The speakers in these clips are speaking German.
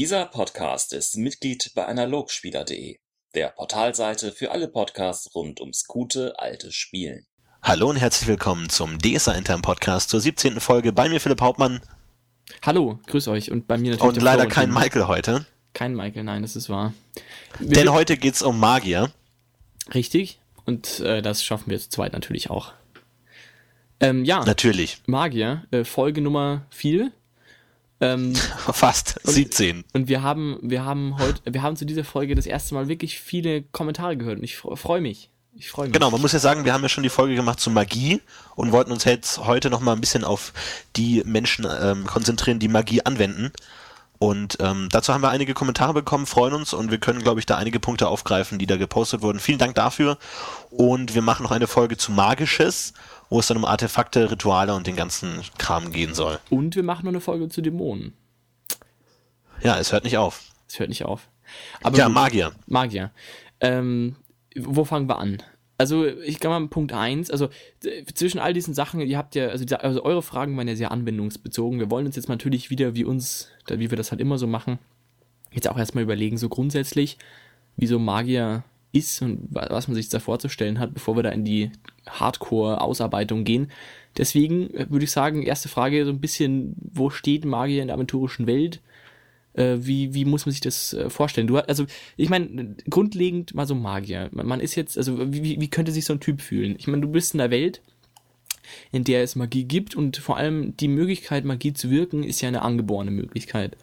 Dieser Podcast ist Mitglied bei analogspieler.de, der Portalseite für alle Podcasts rund ums gute, alte Spielen. Hallo und herzlich willkommen zum DSA-Intern Podcast zur 17. Folge. Bei mir Philipp Hauptmann. Hallo, grüß euch und bei mir natürlich... Und leider kein Michael heute. Kein Michael, nein, das ist wahr. Denn heute geht's um Magier. Richtig, und das schaffen wir zu zweit natürlich auch. Ja, natürlich. Magier, Folge Nummer 4. Fast 17. Und wir haben zu dieser Folge das erste Mal wirklich viele Kommentare gehört und ich freue mich. Genau, man muss ja sagen, wir haben ja schon die Folge gemacht zu Magie und wollten uns jetzt heute nochmal ein bisschen auf die Menschen konzentrieren, die Magie anwenden. Und dazu haben wir einige Kommentare bekommen, freuen uns und wir können, glaube ich, da einige Punkte aufgreifen, die da gepostet wurden. Vielen Dank dafür und wir machen noch eine Folge zu Magisches, wo es dann um Artefakte, Rituale und den ganzen Kram gehen soll. Und wir machen noch eine Folge zu Dämonen. Ja, es hört nicht auf. Es hört nicht auf. Aber ja, Magier. Magier. Wo fangen wir an? Also ich glaube mal Punkt 1, also zwischen all diesen Sachen, ihr habt ja, also eure Fragen waren ja sehr anwendungsbezogen. Wir wollen uns jetzt natürlich wieder, wie wir das halt immer so machen, jetzt auch erstmal überlegen, so grundsätzlich, wie so Magier ist und was man sich da vorzustellen hat, bevor wir da in die Hardcore-Ausarbeitung gehen. Deswegen würde ich sagen, erste Frage so ein bisschen, wo steht Magier in der aventurischen Welt? Wie muss man sich das vorstellen? Ich meine, grundlegend mal so Magier. Man ist jetzt, also wie könnte sich so ein Typ fühlen? Ich meine, du bist in einer Welt, in der es Magie gibt und vor allem die Möglichkeit, Magie zu wirken, ist ja eine angeborene Möglichkeit.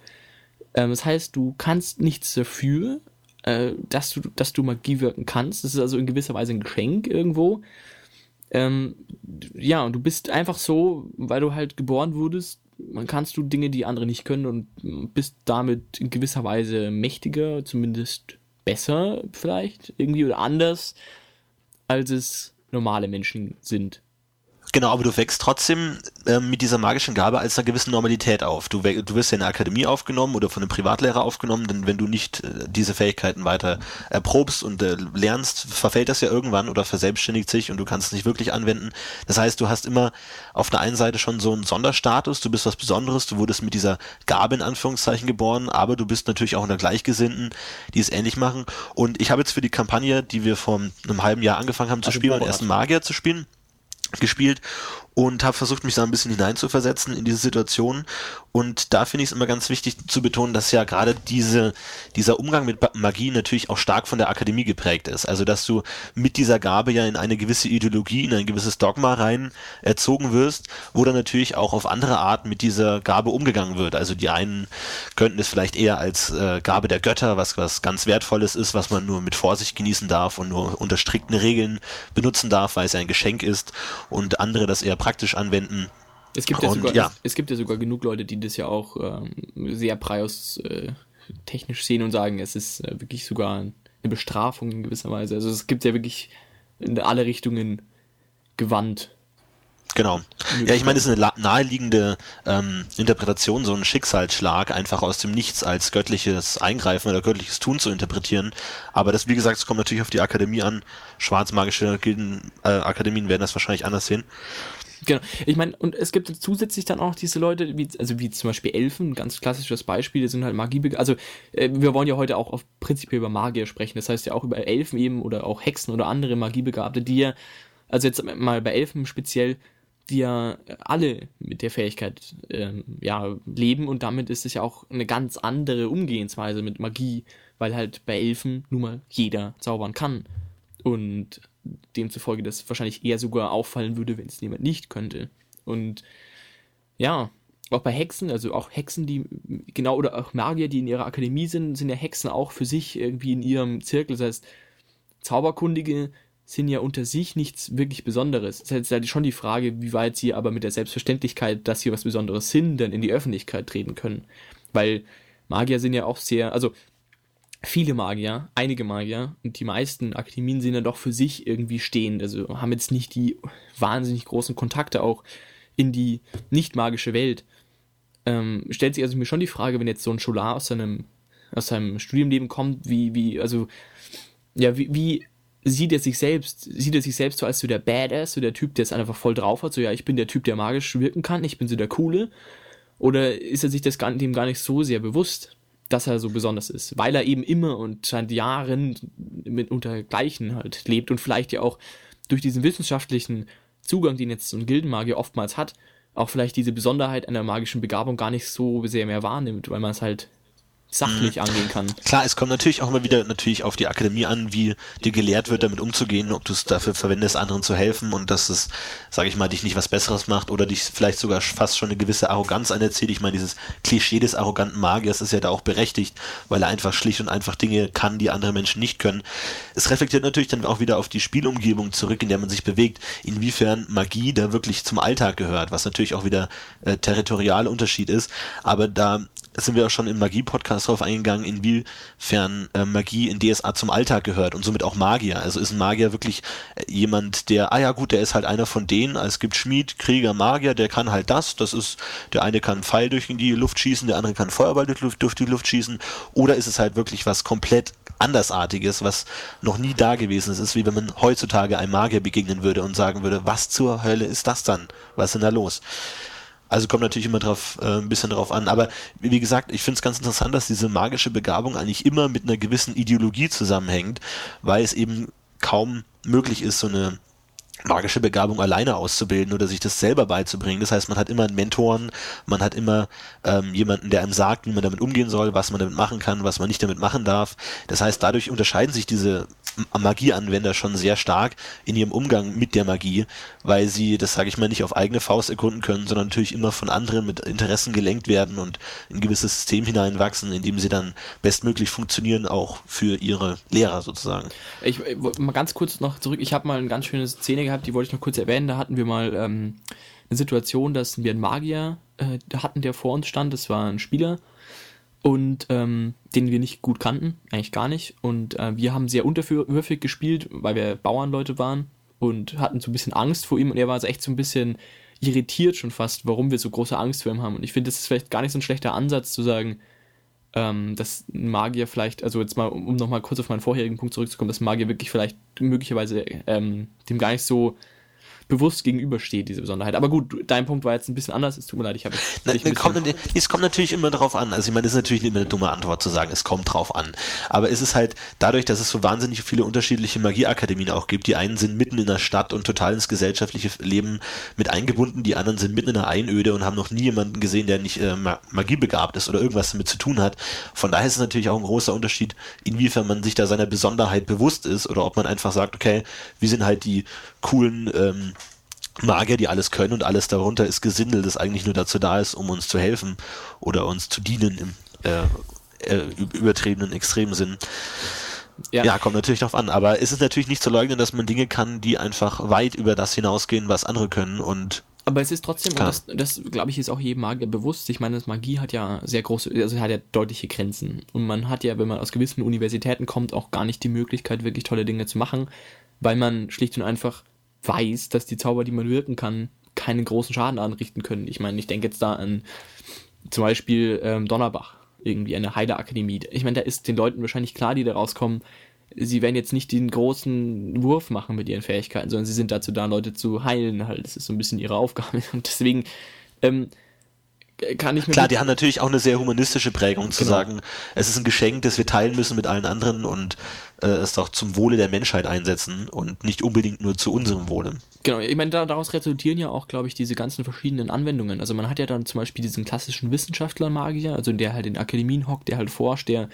Das heißt, du kannst nichts dafür, dass du Magie wirken kannst. Das ist also in gewisser Weise ein Geschenk irgendwo. Ja, und du bist einfach so, weil du halt geboren wurdest, kannst du Dinge, die andere nicht können und bist damit in gewisser Weise mächtiger, zumindest besser vielleicht irgendwie oder anders, als es normale Menschen sind. Genau, aber du wächst trotzdem mit dieser magischen Gabe als einer gewissen Normalität auf. Du wirst ja in der Akademie aufgenommen oder von einem Privatlehrer aufgenommen, denn wenn du nicht diese Fähigkeiten weiter erprobst und lernst, verfällt das ja irgendwann oder verselbstständigt sich und du kannst es nicht wirklich anwenden. Das heißt, du hast immer auf der einen Seite schon so einen Sonderstatus, du bist was Besonderes, du wurdest mit dieser Gabe in Anführungszeichen geboren, aber du bist natürlich auch unter Gleichgesinnten, die es ähnlich machen. Und ich habe jetzt für die Kampagne, die wir vor einem halben Jahr angefangen haben zu spielen, den ersten Magier zu spielen, gespielt und habe versucht, mich da ein bisschen hineinzuversetzen in diese Situation und da finde ich es immer ganz wichtig zu betonen, dass ja gerade dieser Umgang mit Magie natürlich auch stark von der Akademie geprägt ist, also dass du mit dieser Gabe ja in eine gewisse Ideologie, in ein gewisses Dogma rein erzogen wirst, wo dann natürlich auch auf andere Art mit dieser Gabe umgegangen wird, also die einen könnten es vielleicht eher als Gabe der Götter, was ganz Wertvolles ist, was man nur mit Vorsicht genießen darf und nur unter strikten Regeln benutzen darf, weil es ja ein Geschenk ist und andere das eher praktisch anwenden. Es gibt ja sogar genug Leute, die das ja auch sehr technisch sehen und sagen, es ist wirklich sogar eine Bestrafung in gewisser Weise. Also es gibt ja wirklich in alle Richtungen gewandt. Genau. Ja, ich meine, es ist eine naheliegende Interpretation, so einen Schicksalsschlag einfach aus dem Nichts als göttliches Eingreifen oder göttliches Tun zu interpretieren. Aber das, wie gesagt, es kommt natürlich auf die Akademie an. Schwarzmagische Gilden, Akademien werden das wahrscheinlich anders sehen. Genau. Ich meine, und es gibt zusätzlich dann auch diese Leute, wie zum Beispiel Elfen, ein ganz klassisches Beispiel, die sind halt Magie. Also wir wollen ja heute auch auf prinzipiell über Magier sprechen. Das heißt ja auch über Elfen eben oder auch Hexen oder andere Magiebegabte, die ja, also jetzt mal bei Elfen speziell, die ja alle mit der Fähigkeit leben und damit ist es ja auch eine ganz andere Umgehensweise mit Magie, weil halt bei Elfen nun mal jeder zaubern kann und demzufolge das wahrscheinlich eher sogar auffallen würde, wenn es jemand nicht könnte. Und ja, auch bei Hexen, also auch Hexen, oder auch Magier, die in ihrer Akademie sind, sind ja Hexen auch für sich irgendwie in ihrem Zirkel, das heißt Zauberkundige sind ja unter sich nichts wirklich Besonderes. Das ist jetzt halt schon die Frage, wie weit sie aber mit der Selbstverständlichkeit, dass sie was Besonderes sind, dann in die Öffentlichkeit treten können. Weil Magier sind ja auch sehr, also viele Magier, einige Magier und die meisten Akademien sind ja doch für sich irgendwie stehend, also haben jetzt nicht die wahnsinnig großen Kontakte auch in die nicht-magische Welt. Stellt sich also mir schon die Frage, wenn jetzt so ein Scholar aus seinem Studienleben kommt, wie sieht er sich selbst so als so der Badass, so der Typ, der es einfach voll drauf hat, so ja, ich bin der Typ, der magisch wirken kann, ich bin so der Coole, oder ist er sich dem gar nicht so sehr bewusst? dass er so besonders ist, weil er eben immer und seit Jahren mit untergleichen halt lebt und vielleicht ja auch durch diesen wissenschaftlichen Zugang, den jetzt so ein Gildenmagier oftmals hat, auch vielleicht diese Besonderheit einer magischen Begabung gar nicht so sehr mehr wahrnimmt, weil man es halt sachlich angehen kann. Klar, es kommt natürlich auch immer wieder auf die Akademie an, wie dir gelehrt wird, damit umzugehen, ob du es dafür verwendest, anderen zu helfen und dass es, sage ich mal, dich nicht was Besseres macht oder dich vielleicht sogar fast schon eine gewisse Arroganz anerzieht. Ich meine, dieses Klischee des arroganten Magiers ist ja da auch berechtigt, weil er einfach schlicht und einfach Dinge kann, die andere Menschen nicht können. Es reflektiert natürlich dann auch wieder auf die Spielumgebung zurück, in der man sich bewegt, inwiefern Magie da wirklich zum Alltag gehört, was natürlich auch wieder territorial Unterschied ist, aber da sind wir auch schon im Magie-Podcast drauf eingegangen, inwiefern Magie in DSA zum Alltag gehört und somit auch Magier. Also ist ein Magier wirklich jemand, der, der ist halt einer von denen, also es gibt Schmied, Krieger, Magier, der kann halt das ist, der eine kann einen Pfeil durch die Luft schießen, der andere kann Feuerball durch die Luft schießen, oder ist es halt wirklich was komplett Andersartiges, was noch nie da gewesen ist, wie wenn man heutzutage einem Magier begegnen würde und sagen würde, was zur Hölle ist das dann? Was ist denn da los? Also kommt natürlich immer ein bisschen drauf an, aber wie gesagt, ich finde es ganz interessant, dass diese magische Begabung eigentlich immer mit einer gewissen Ideologie zusammenhängt, weil es eben kaum möglich ist, so eine magische Begabung alleine auszubilden oder sich das selber beizubringen. Das heißt, man hat immer einen Mentoren, man hat immer jemanden, der einem sagt, wie man damit umgehen soll, was man damit machen kann, was man nicht damit machen darf. Das heißt, dadurch unterscheiden sich diese Magieanwender schon sehr stark in ihrem Umgang mit der Magie, weil sie das, sage ich mal, nicht auf eigene Faust erkunden können, sondern natürlich immer von anderen mit Interessen gelenkt werden und in ein gewisses System hineinwachsen, in dem sie dann bestmöglich funktionieren, auch für ihre Lehrer sozusagen. Ich mal ganz kurz noch zurück, ich habe mal eine ganz schöne Szene gehabt, die wollte ich noch kurz erwähnen, da hatten wir mal eine Situation, dass wir einen Magier hatten, der vor uns stand, das war ein Spieler, und den wir nicht gut kannten, eigentlich gar nicht, und wir haben sehr unterwürfig gespielt, weil wir Bauernleute waren und hatten so ein bisschen Angst vor ihm, und er war also echt so ein bisschen irritiert schon fast, warum wir so große Angst vor ihm haben, und ich finde, das ist vielleicht gar nicht so ein schlechter Ansatz zu sagen, dass ein Magier vielleicht, also jetzt mal, um nochmal kurz auf meinen vorherigen Punkt zurückzukommen, dass ein Magier wirklich vielleicht möglicherweise dem gar nicht so bewusst gegenübersteht, diese Besonderheit. Aber gut, dein Punkt war jetzt ein bisschen anders, es tut mir leid, ich habe es kommt natürlich immer drauf an. Also ich meine, das ist natürlich immer eine dumme Antwort zu sagen, es kommt drauf an. Aber es ist halt dadurch, dass es so wahnsinnig viele unterschiedliche Magieakademien auch gibt, die einen sind mitten in der Stadt und total ins gesellschaftliche Leben mit eingebunden, die anderen sind mitten in der Einöde und haben noch nie jemanden gesehen, der nicht magiebegabt ist oder irgendwas damit zu tun hat. Von daher ist es natürlich auch ein großer Unterschied, inwiefern man sich da seiner Besonderheit bewusst ist oder ob man einfach sagt, okay, wir sind halt die coolen Magier, die alles können und alles darunter ist Gesindel, das eigentlich nur dazu da ist, um uns zu helfen oder uns zu dienen im übertriebenen, extremen Sinn. Ja, kommt natürlich darauf an, aber es ist natürlich nicht zu leugnen, dass man Dinge kann, die einfach weit über das hinausgehen, was andere können, und aber es ist trotzdem, und das glaube ich, ist auch jedem Magier bewusst. Ich meine, das Magie hat ja sehr große, also hat ja deutliche Grenzen, und man hat ja, wenn man aus gewissen Universitäten kommt, auch gar nicht die Möglichkeit, wirklich tolle Dinge zu machen, weil man schlicht und einfach weiß, dass die Zauber, die man wirken kann, keinen großen Schaden anrichten können. Ich meine, ich denke jetzt da an zum Beispiel Donnerbach, irgendwie eine Heilerakademie. Ich meine, da ist den Leuten wahrscheinlich klar, die da rauskommen, sie werden jetzt nicht den großen Wurf machen mit ihren Fähigkeiten, sondern sie sind dazu da, Leute zu heilen halt. Das ist so ein bisschen ihre Aufgabe. Und deswegen kann ich mir... Klar, die haben natürlich auch eine sehr humanistische Prägung, zu sagen, es ist ein Geschenk, das wir teilen müssen mit allen anderen und es doch zum Wohle der Menschheit einsetzen und nicht unbedingt nur zu unserem Wohle. Genau, ich meine, daraus resultieren ja auch, glaube ich, diese ganzen verschiedenen Anwendungen. Also man hat ja dann zum Beispiel diesen klassischen Wissenschaftler-Magier, also der halt in Akademien hockt, der halt forscht, der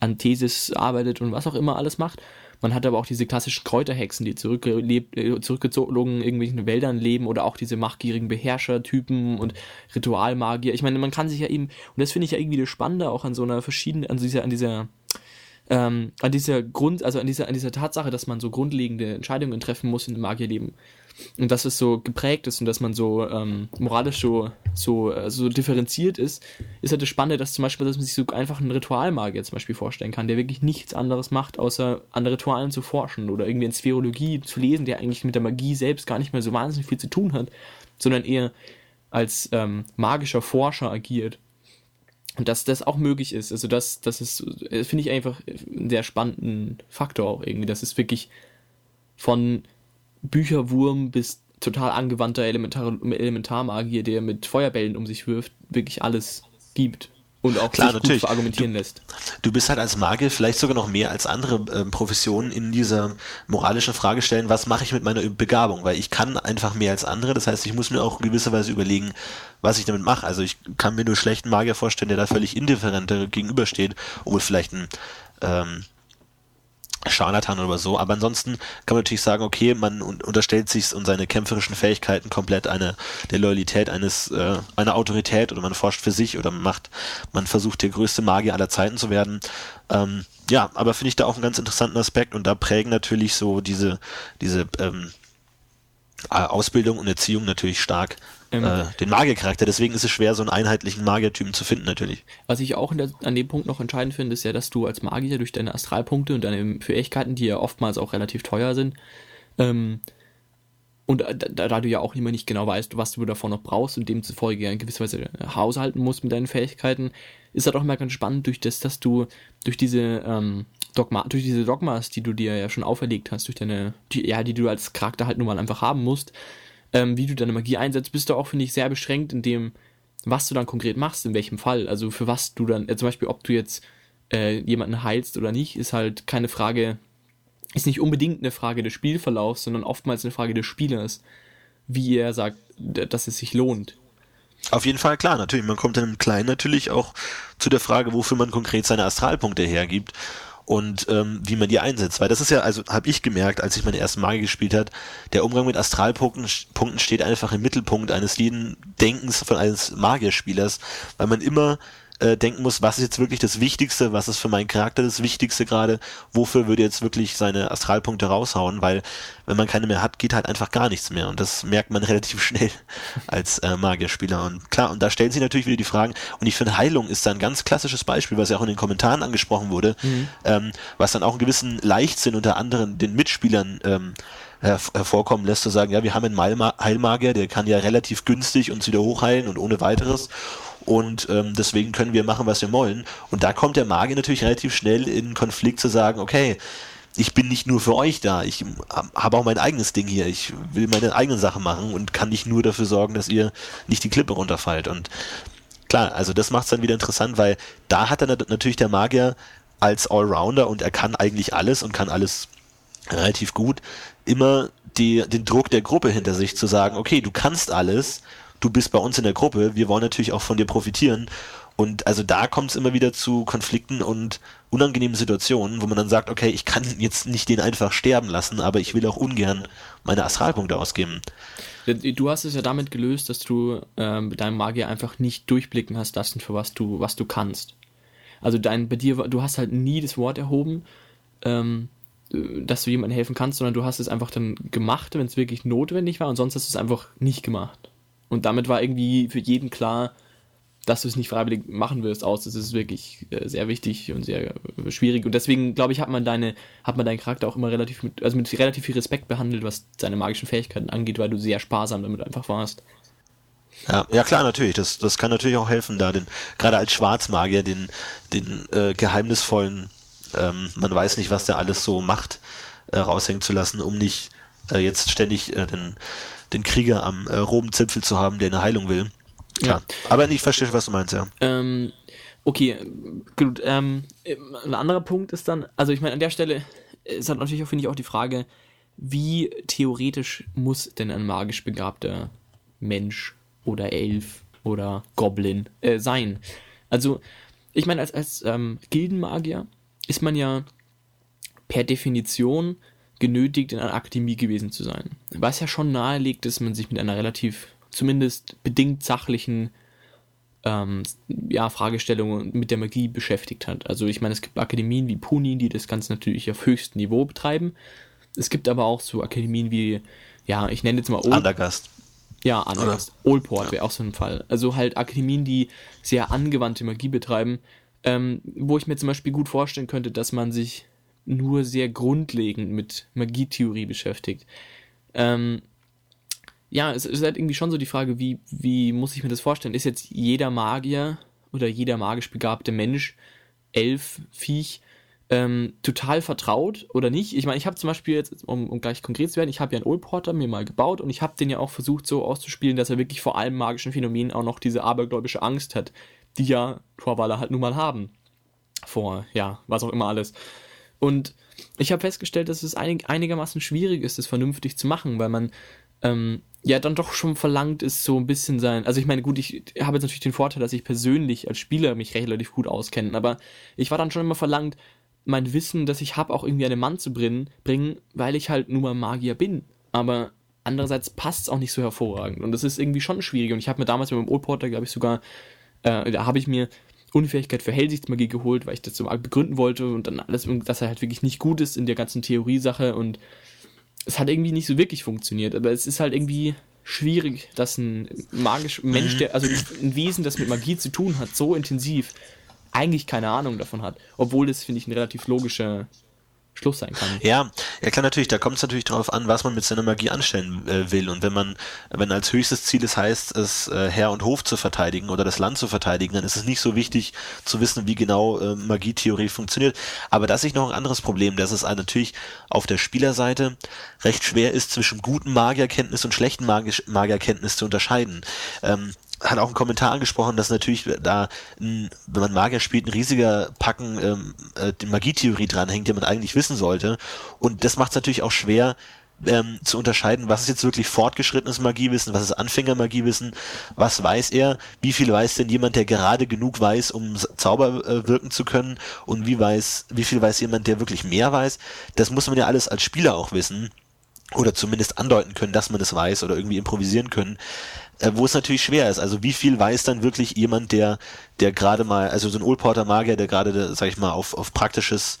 an Thesis arbeitet und was auch immer alles macht. Man hat aber auch diese klassischen Kräuterhexen, die zurückgezogen in irgendwelchen Wäldern leben, oder auch diese machtgierigen Beherrschertypen und Ritualmagier. Ich meine, man kann sich ja eben, und das finde ich ja irgendwie das Spannende auch an so einer verschiedenen, an dieser Tatsache, dass man so grundlegende Entscheidungen treffen muss in dem Magierleben. Und dass es so geprägt ist und dass man so moralisch so differenziert ist, ist halt das Spannende, dass zum Beispiel, dass man sich so einfach einen Ritualmagier zum Beispiel vorstellen kann, der wirklich nichts anderes macht, außer an Ritualen zu forschen oder irgendwie in Spherologie zu lesen, der eigentlich mit der Magie selbst gar nicht mehr so wahnsinnig viel zu tun hat, sondern eher als magischer Forscher agiert. Und dass das auch möglich ist, also das ist, finde ich einfach einen sehr spannenden Faktor auch irgendwie, dass es wirklich von Bücherwurm bis total angewandter Elementarmagier, der mit Feuerbällen um sich wirft, wirklich alles gibt. und auch klar, natürlich, gut argumentieren lässt. Du bist halt als Magier vielleicht sogar noch mehr als andere Professionen in dieser moralischen Frage stellen, was mache ich mit meiner Begabung, weil ich kann einfach mehr als andere, das heißt, ich muss mir auch gewisserweise überlegen, was ich damit mache. Also ich kann mir nur schlechten Magier vorstellen, der da völlig indifferent gegenübersteht, obwohl vielleicht ein Scharlatan oder so, aber ansonsten kann man natürlich sagen, okay, man unterstellt sich und seine kämpferischen Fähigkeiten komplett der Loyalität einer Autorität, oder man forscht für sich, oder man versucht der größte Magier aller Zeiten zu werden. Ja, aber finde ich da auch einen ganz interessanten Aspekt, und da prägen natürlich so diese Ausbildung und Erziehung natürlich stark den Magiercharakter. Deswegen ist es schwer, so einen einheitlichen Magiertypen zu finden, natürlich. Was ich auch an dem Punkt noch entscheidend finde, ist ja, dass du als Magier durch deine Astralpunkte und deine Fähigkeiten, die ja oftmals auch relativ teuer sind, und da du ja auch immer nicht genau weißt, was du davon noch brauchst und demzufolge ja in gewisser Weise haushalten musst mit deinen Fähigkeiten, ist das auch immer ganz spannend, durch das, dass du durch diese Dogmas, die du dir ja schon auferlegt hast, durch die du als Charakter halt nun mal einfach haben musst, wie du deine Magie einsetzt, bist du auch, finde ich, sehr beschränkt in dem, was du dann konkret machst, in welchem Fall. Also für was du dann, zum Beispiel, ob du jetzt jemanden heilst oder nicht, ist halt keine Frage, ist nicht unbedingt eine Frage des Spielverlaufs, sondern oftmals eine Frage des Spielers, wie er sagt, dass es sich lohnt. Auf jeden Fall, klar, natürlich. Man kommt dann im Kleinen natürlich auch zu der Frage, wofür man konkret seine Astralpunkte hergibt. Und wie man die einsetzt, weil das ist ja, also habe ich gemerkt, als ich meine ersten Magie gespielt hat, der Umgang mit Astralpunkten steht einfach im Mittelpunkt eines jeden Denkens von eines Magierspielers, weil man immer denken muss, was ist jetzt wirklich das Wichtigste, was ist für meinen Charakter das Wichtigste gerade, wofür würde jetzt wirklich seine Astralpunkte raushauen, weil wenn man keine mehr hat, geht halt einfach gar nichts mehr, und das merkt man relativ schnell als Magierspieler, und klar, und da stellen sich natürlich wieder die Fragen, und ich finde, Heilung ist da ein ganz klassisches Beispiel, was ja auch in den Kommentaren angesprochen wurde, was dann auch einen gewissen Leichtsinn unter anderem den Mitspielern hervorkommen lässt, zu sagen, ja, wir haben einen Heilmagier, der kann ja relativ günstig uns wieder hochheilen und ohne weiteres, und deswegen können wir machen, was wir wollen. Und da kommt der Magier natürlich relativ schnell in Konflikt, zu sagen, okay, ich bin nicht nur für euch da, ich habe auch mein eigenes Ding hier, ich will meine eigene Sache machen und kann nicht nur dafür sorgen, dass ihr nicht die Klippe runterfallt. Und klar, also das macht es dann wieder interessant, weil da hat dann natürlich der Magier als Allrounder, und er kann eigentlich alles und kann alles relativ gut, immer den Druck der Gruppe hinter sich, zu sagen, okay, du kannst alles, du bist bei uns in der Gruppe, wir wollen natürlich auch von dir profitieren. Und also da kommt es immer wieder zu Konflikten und unangenehmen Situationen, wo man dann sagt, okay, ich kann jetzt nicht den einfach sterben lassen, aber ich will auch ungern meine Astralpunkte ausgeben. Du hast es ja damit gelöst, dass du mit deinem Magier einfach nicht durchblicken hast lassen, für was du kannst. Also du hast halt nie das Wort erhoben, dass du jemandem helfen kannst, sondern du hast es einfach dann gemacht, wenn es wirklich notwendig war, und sonst hast du es einfach nicht gemacht. Und damit war irgendwie für jeden klar, dass du es nicht freiwillig machen wirst, aus. Das ist wirklich sehr wichtig und sehr schwierig. Und deswegen, glaube ich, hat man deinen Charakter auch immer mit relativ viel Respekt behandelt, was seine magischen Fähigkeiten angeht, weil du sehr sparsam damit einfach warst. Ja, klar, natürlich. Das kann natürlich auch helfen, da gerade als Schwarzmagier den geheimnisvollen, man weiß nicht, was der alles so macht, raushängen zu lassen, um nicht jetzt ständig den Krieger am roten Zipfel zu haben, der eine Heilung will. Klar. Ja. Aber ich verstehe, was du meinst, ja. Okay, gut. Ein anderer Punkt ist dann, also ich meine, an der Stelle ist halt natürlich auch, finde ich, auch die Frage, wie theoretisch muss denn ein magisch begabter Mensch oder Elf oder Goblin sein? Also, ich meine, als Gildenmagier ist man ja per Definition genötigt, in einer Akademie gewesen zu sein. Was ja schon nahelegt, dass man sich mit einer relativ, zumindest bedingt sachlichen Fragestellung mit der Magie beschäftigt hat. Also ich meine, es gibt Akademien wie Puni, die das Ganze natürlich auf höchstem Niveau betreiben. Es gibt aber auch so Akademien wie, ja, ich nenne jetzt mal Andergast. Ja, Andergast. Oldport wäre auch so ein Fall. Also halt Akademien, die sehr angewandte Magie betreiben, wo ich mir zum Beispiel gut vorstellen könnte, dass man sich nur sehr grundlegend mit Magietheorie beschäftigt. Es ist halt irgendwie schon so die Frage, wie muss ich mir das vorstellen? Ist jetzt jeder Magier oder jeder magisch begabte Mensch, Elf, Viech, total vertraut oder nicht? Ich meine, ich habe zum Beispiel jetzt, um gleich konkret zu werden, ich habe ja einen Oldporter mir mal gebaut, und ich habe den ja auch versucht so auszuspielen, dass er wirklich vor allem magischen Phänomenen auch noch diese abergläubische Angst hat, die ja Torwaler halt nun mal haben. Vor, ja, was auch immer alles. Und ich habe festgestellt, dass es einigermaßen schwierig ist, das vernünftig zu machen, weil man ja dann doch schon verlangt ist, so ein bisschen sein... Also ich meine, gut, ich habe jetzt natürlich den Vorteil, dass ich persönlich als Spieler mich relativ gut auskenne, aber ich war dann schon immer verlangt, mein Wissen, das ich habe, auch irgendwie an den Mann zu bringen, weil ich halt nun mal Magier bin. Aber andererseits passt es auch nicht so hervorragend und das ist irgendwie schon schwierig. Und ich habe mir damals mit dem Oldporter, glaube ich, sogar... da habe ich mir... Unfähigkeit für Hellsichtsmagie geholt, weil ich das so begründen wollte und dann alles, dass er halt wirklich nicht gut ist in der ganzen Theoriesache, und es hat irgendwie nicht so wirklich funktioniert, aber es ist halt irgendwie schwierig, dass ein magischer Mensch, der, also ein Wesen, das mit Magie zu tun hat, so intensiv eigentlich keine Ahnung davon hat, obwohl das, finde ich, ein relativ logischer Schluss sein kann. Ja, klar, natürlich, da kommt es natürlich darauf an, was man mit seiner Magie anstellen will, und wenn als höchstes Ziel es heißt, es Herr und Hof zu verteidigen oder das Land zu verteidigen, dann ist es nicht so wichtig zu wissen, wie genau Magietheorie funktioniert. Aber das ist noch ein anderes Problem, dass es natürlich auf der Spielerseite recht schwer ist, zwischen guten Magierkenntnis und schlechten Magierkenntnis zu unterscheiden. Hat auch einen Kommentar angesprochen, dass natürlich da, wenn man Magier spielt, ein riesiger Packen die Magietheorie dranhängt, die man eigentlich wissen sollte. Und das macht es natürlich auch schwer, zu unterscheiden, was ist jetzt wirklich fortgeschrittenes Magiewissen, was ist Anfängermagiewissen, was weiß er, wie viel weiß denn jemand, der gerade genug weiß, um Zauber wirken zu können, und wie viel weiß jemand, der wirklich mehr weiß. Das muss man ja alles als Spieler auch wissen. Oder zumindest andeuten können, dass man es weiß, oder irgendwie improvisieren können, wo es natürlich schwer ist. Also wie viel weiß dann wirklich jemand, der gerade mal, also so ein Oldporter Magier, der gerade, sag ich mal, auf praktisches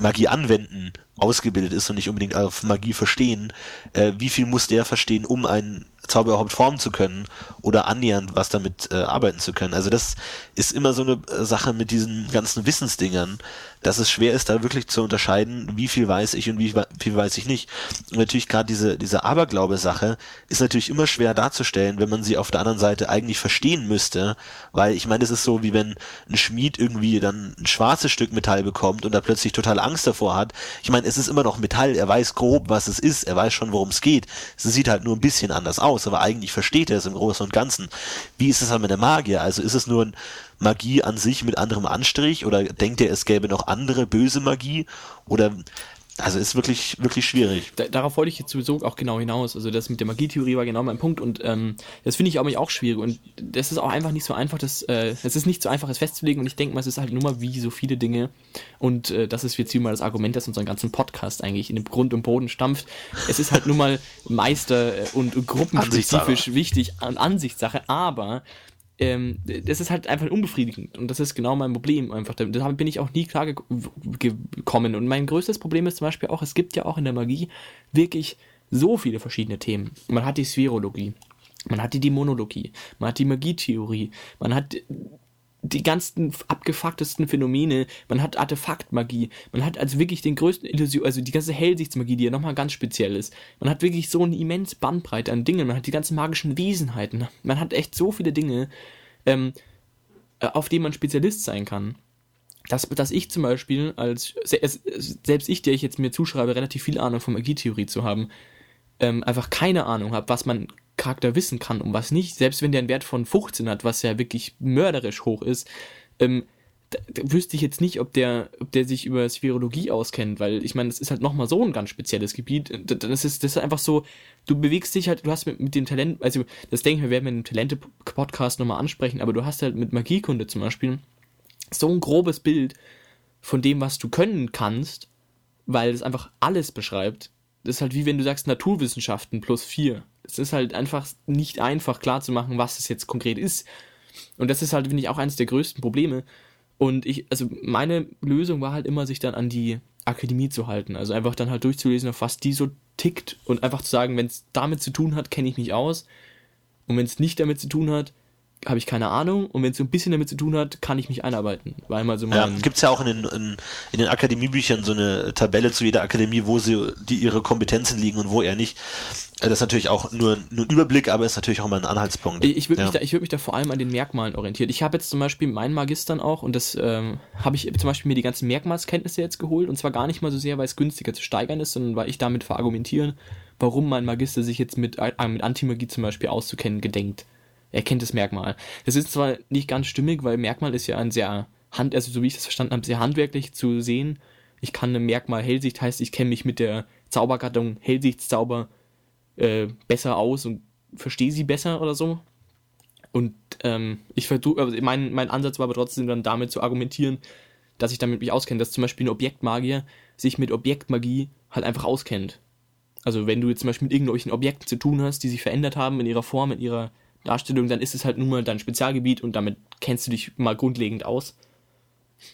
Magie anwenden ausgebildet ist und nicht unbedingt auf Magie verstehen, wie viel muss der verstehen, um einen Zauber überhaupt formen zu können oder annähernd was damit arbeiten zu können. Also das ist immer so eine Sache mit diesen ganzen Wissensdingern, dass es schwer ist, da wirklich zu unterscheiden, wie viel weiß ich und wie viel weiß ich nicht. Und natürlich gerade diese Aberglaube-Sache ist natürlich immer schwer darzustellen, wenn man sie auf der anderen Seite eigentlich verstehen müsste, weil ich meine, es ist so, wie wenn ein Schmied irgendwie dann ein schwarzes Stück Metall bekommt und da plötzlich total Angst davor hat. Ich meine, es ist immer noch Metall, er weiß grob, was es ist, er weiß schon, worum es geht. Es sieht halt nur ein bisschen anders aus, aber eigentlich versteht er es im Großen und Ganzen. Wie ist es dann mit der Magie? Also ist es nur ein Magie an sich mit anderem Anstrich, oder denkt er, es gäbe noch andere böse Magie? Oder, also ist wirklich, wirklich schwierig. Darauf wollte ich jetzt sowieso auch genau hinaus. Also das mit der Magietheorie war genau mein Punkt, und das finde ich auch schwierig, und das ist auch einfach nicht so einfach, das ist nicht so einfach, es festzulegen, und ich denke mal, es ist halt nur mal wie so viele Dinge, und das ist jetzt hier mal das Argument, das unseren ganzen Podcast eigentlich in den Grund und Boden stampft. Es ist halt nur mal Meister- und gruppenspezifisch wichtig, Ansichtssache, aber das ist halt einfach unbefriedigend, und das ist genau mein Problem einfach. Damit bin ich auch nie klar gekommen, und mein größtes Problem ist zum Beispiel auch, es gibt ja auch in der Magie wirklich so viele verschiedene Themen. Man hat die Spherologie, man hat die Dämonologie, man hat die Magietheorie, man hat die ganzen abgefucktesten Phänomene, man hat Artefaktmagie, man hat also wirklich den größten Illusion, also die ganze Hellsichtsmagie, die ja nochmal ganz speziell ist. Man hat wirklich so eine immense Bandbreite an Dingen, man hat die ganzen magischen Wesenheiten, man hat echt so viele Dinge, auf denen man Spezialist sein kann. Dass ich zum Beispiel, selbst ich, der ich jetzt mir zuschreibe, relativ viel Ahnung von Magietheorie zu haben, einfach keine Ahnung habe, was man Charakter wissen kann und was nicht, selbst wenn der einen Wert von 15 hat, was ja wirklich mörderisch hoch ist, wüsste ich jetzt nicht, ob der sich über Spherologie auskennt, weil ich meine, das ist halt nochmal so ein ganz spezielles Gebiet. Das ist einfach so, du bewegst dich halt, du hast mit dem Talent, also das denke ich, wir werden mit dem Talente-Podcast nochmal ansprechen, aber du hast halt mit Magiekunde zum Beispiel so ein grobes Bild von dem, was du können kannst, weil es einfach alles beschreibt. Das ist halt wie wenn du sagst Naturwissenschaften +4. Es ist halt einfach nicht einfach klar zu machen, was es jetzt konkret ist. Und das ist halt, finde ich, auch eines der größten Probleme. Und meine Lösung war halt immer, sich dann an die Akademie zu halten. Also einfach dann halt durchzulesen, auf was die so tickt, und einfach zu sagen, wenn es damit zu tun hat, kenne ich mich aus. Und wenn es nicht damit zu tun hat, habe ich keine Ahnung, und wenn es so ein bisschen damit zu tun hat, kann ich mich einarbeiten. Weil mal so gibt's ja auch in den Akademiebüchern so eine Tabelle zu jeder Akademie, wo ihre Kompetenzen liegen und wo eher nicht. Das ist natürlich auch nur ein Überblick, aber ist natürlich auch mal ein Anhaltspunkt. Ich würde mich da vor allem an den Merkmalen orientieren. Ich habe jetzt zum Beispiel meinen Magistern auch, und das habe ich zum Beispiel mir die ganzen Merkmalskenntnisse jetzt geholt, und zwar gar nicht mal so sehr, weil es günstiger zu steigern ist, sondern weil ich damit verargumentieren, warum mein Magister sich jetzt mit Antimagie zum Beispiel auszukennen gedenkt. erkenntes Merkmal. Das ist zwar nicht ganz stimmig, weil Merkmal ist ja ein sehr, so wie ich das verstanden habe, sehr handwerklich zu sehen. Ich kann ein Merkmal Hellsicht, heißt, ich kenne mich mit der Zaubergattung Hellsichtszauber besser aus und verstehe sie besser oder so. Und ich versuche, also mein Ansatz war aber trotzdem dann damit zu argumentieren, dass ich damit mich auskenne, dass zum Beispiel ein Objektmagier sich mit Objektmagie halt einfach auskennt. Also wenn du jetzt zum Beispiel mit irgendwelchen Objekten zu tun hast, die sich verändert haben in ihrer Form, in ihrer Darstellung, dann ist es halt nun mal dein Spezialgebiet und damit kennst du dich mal grundlegend aus.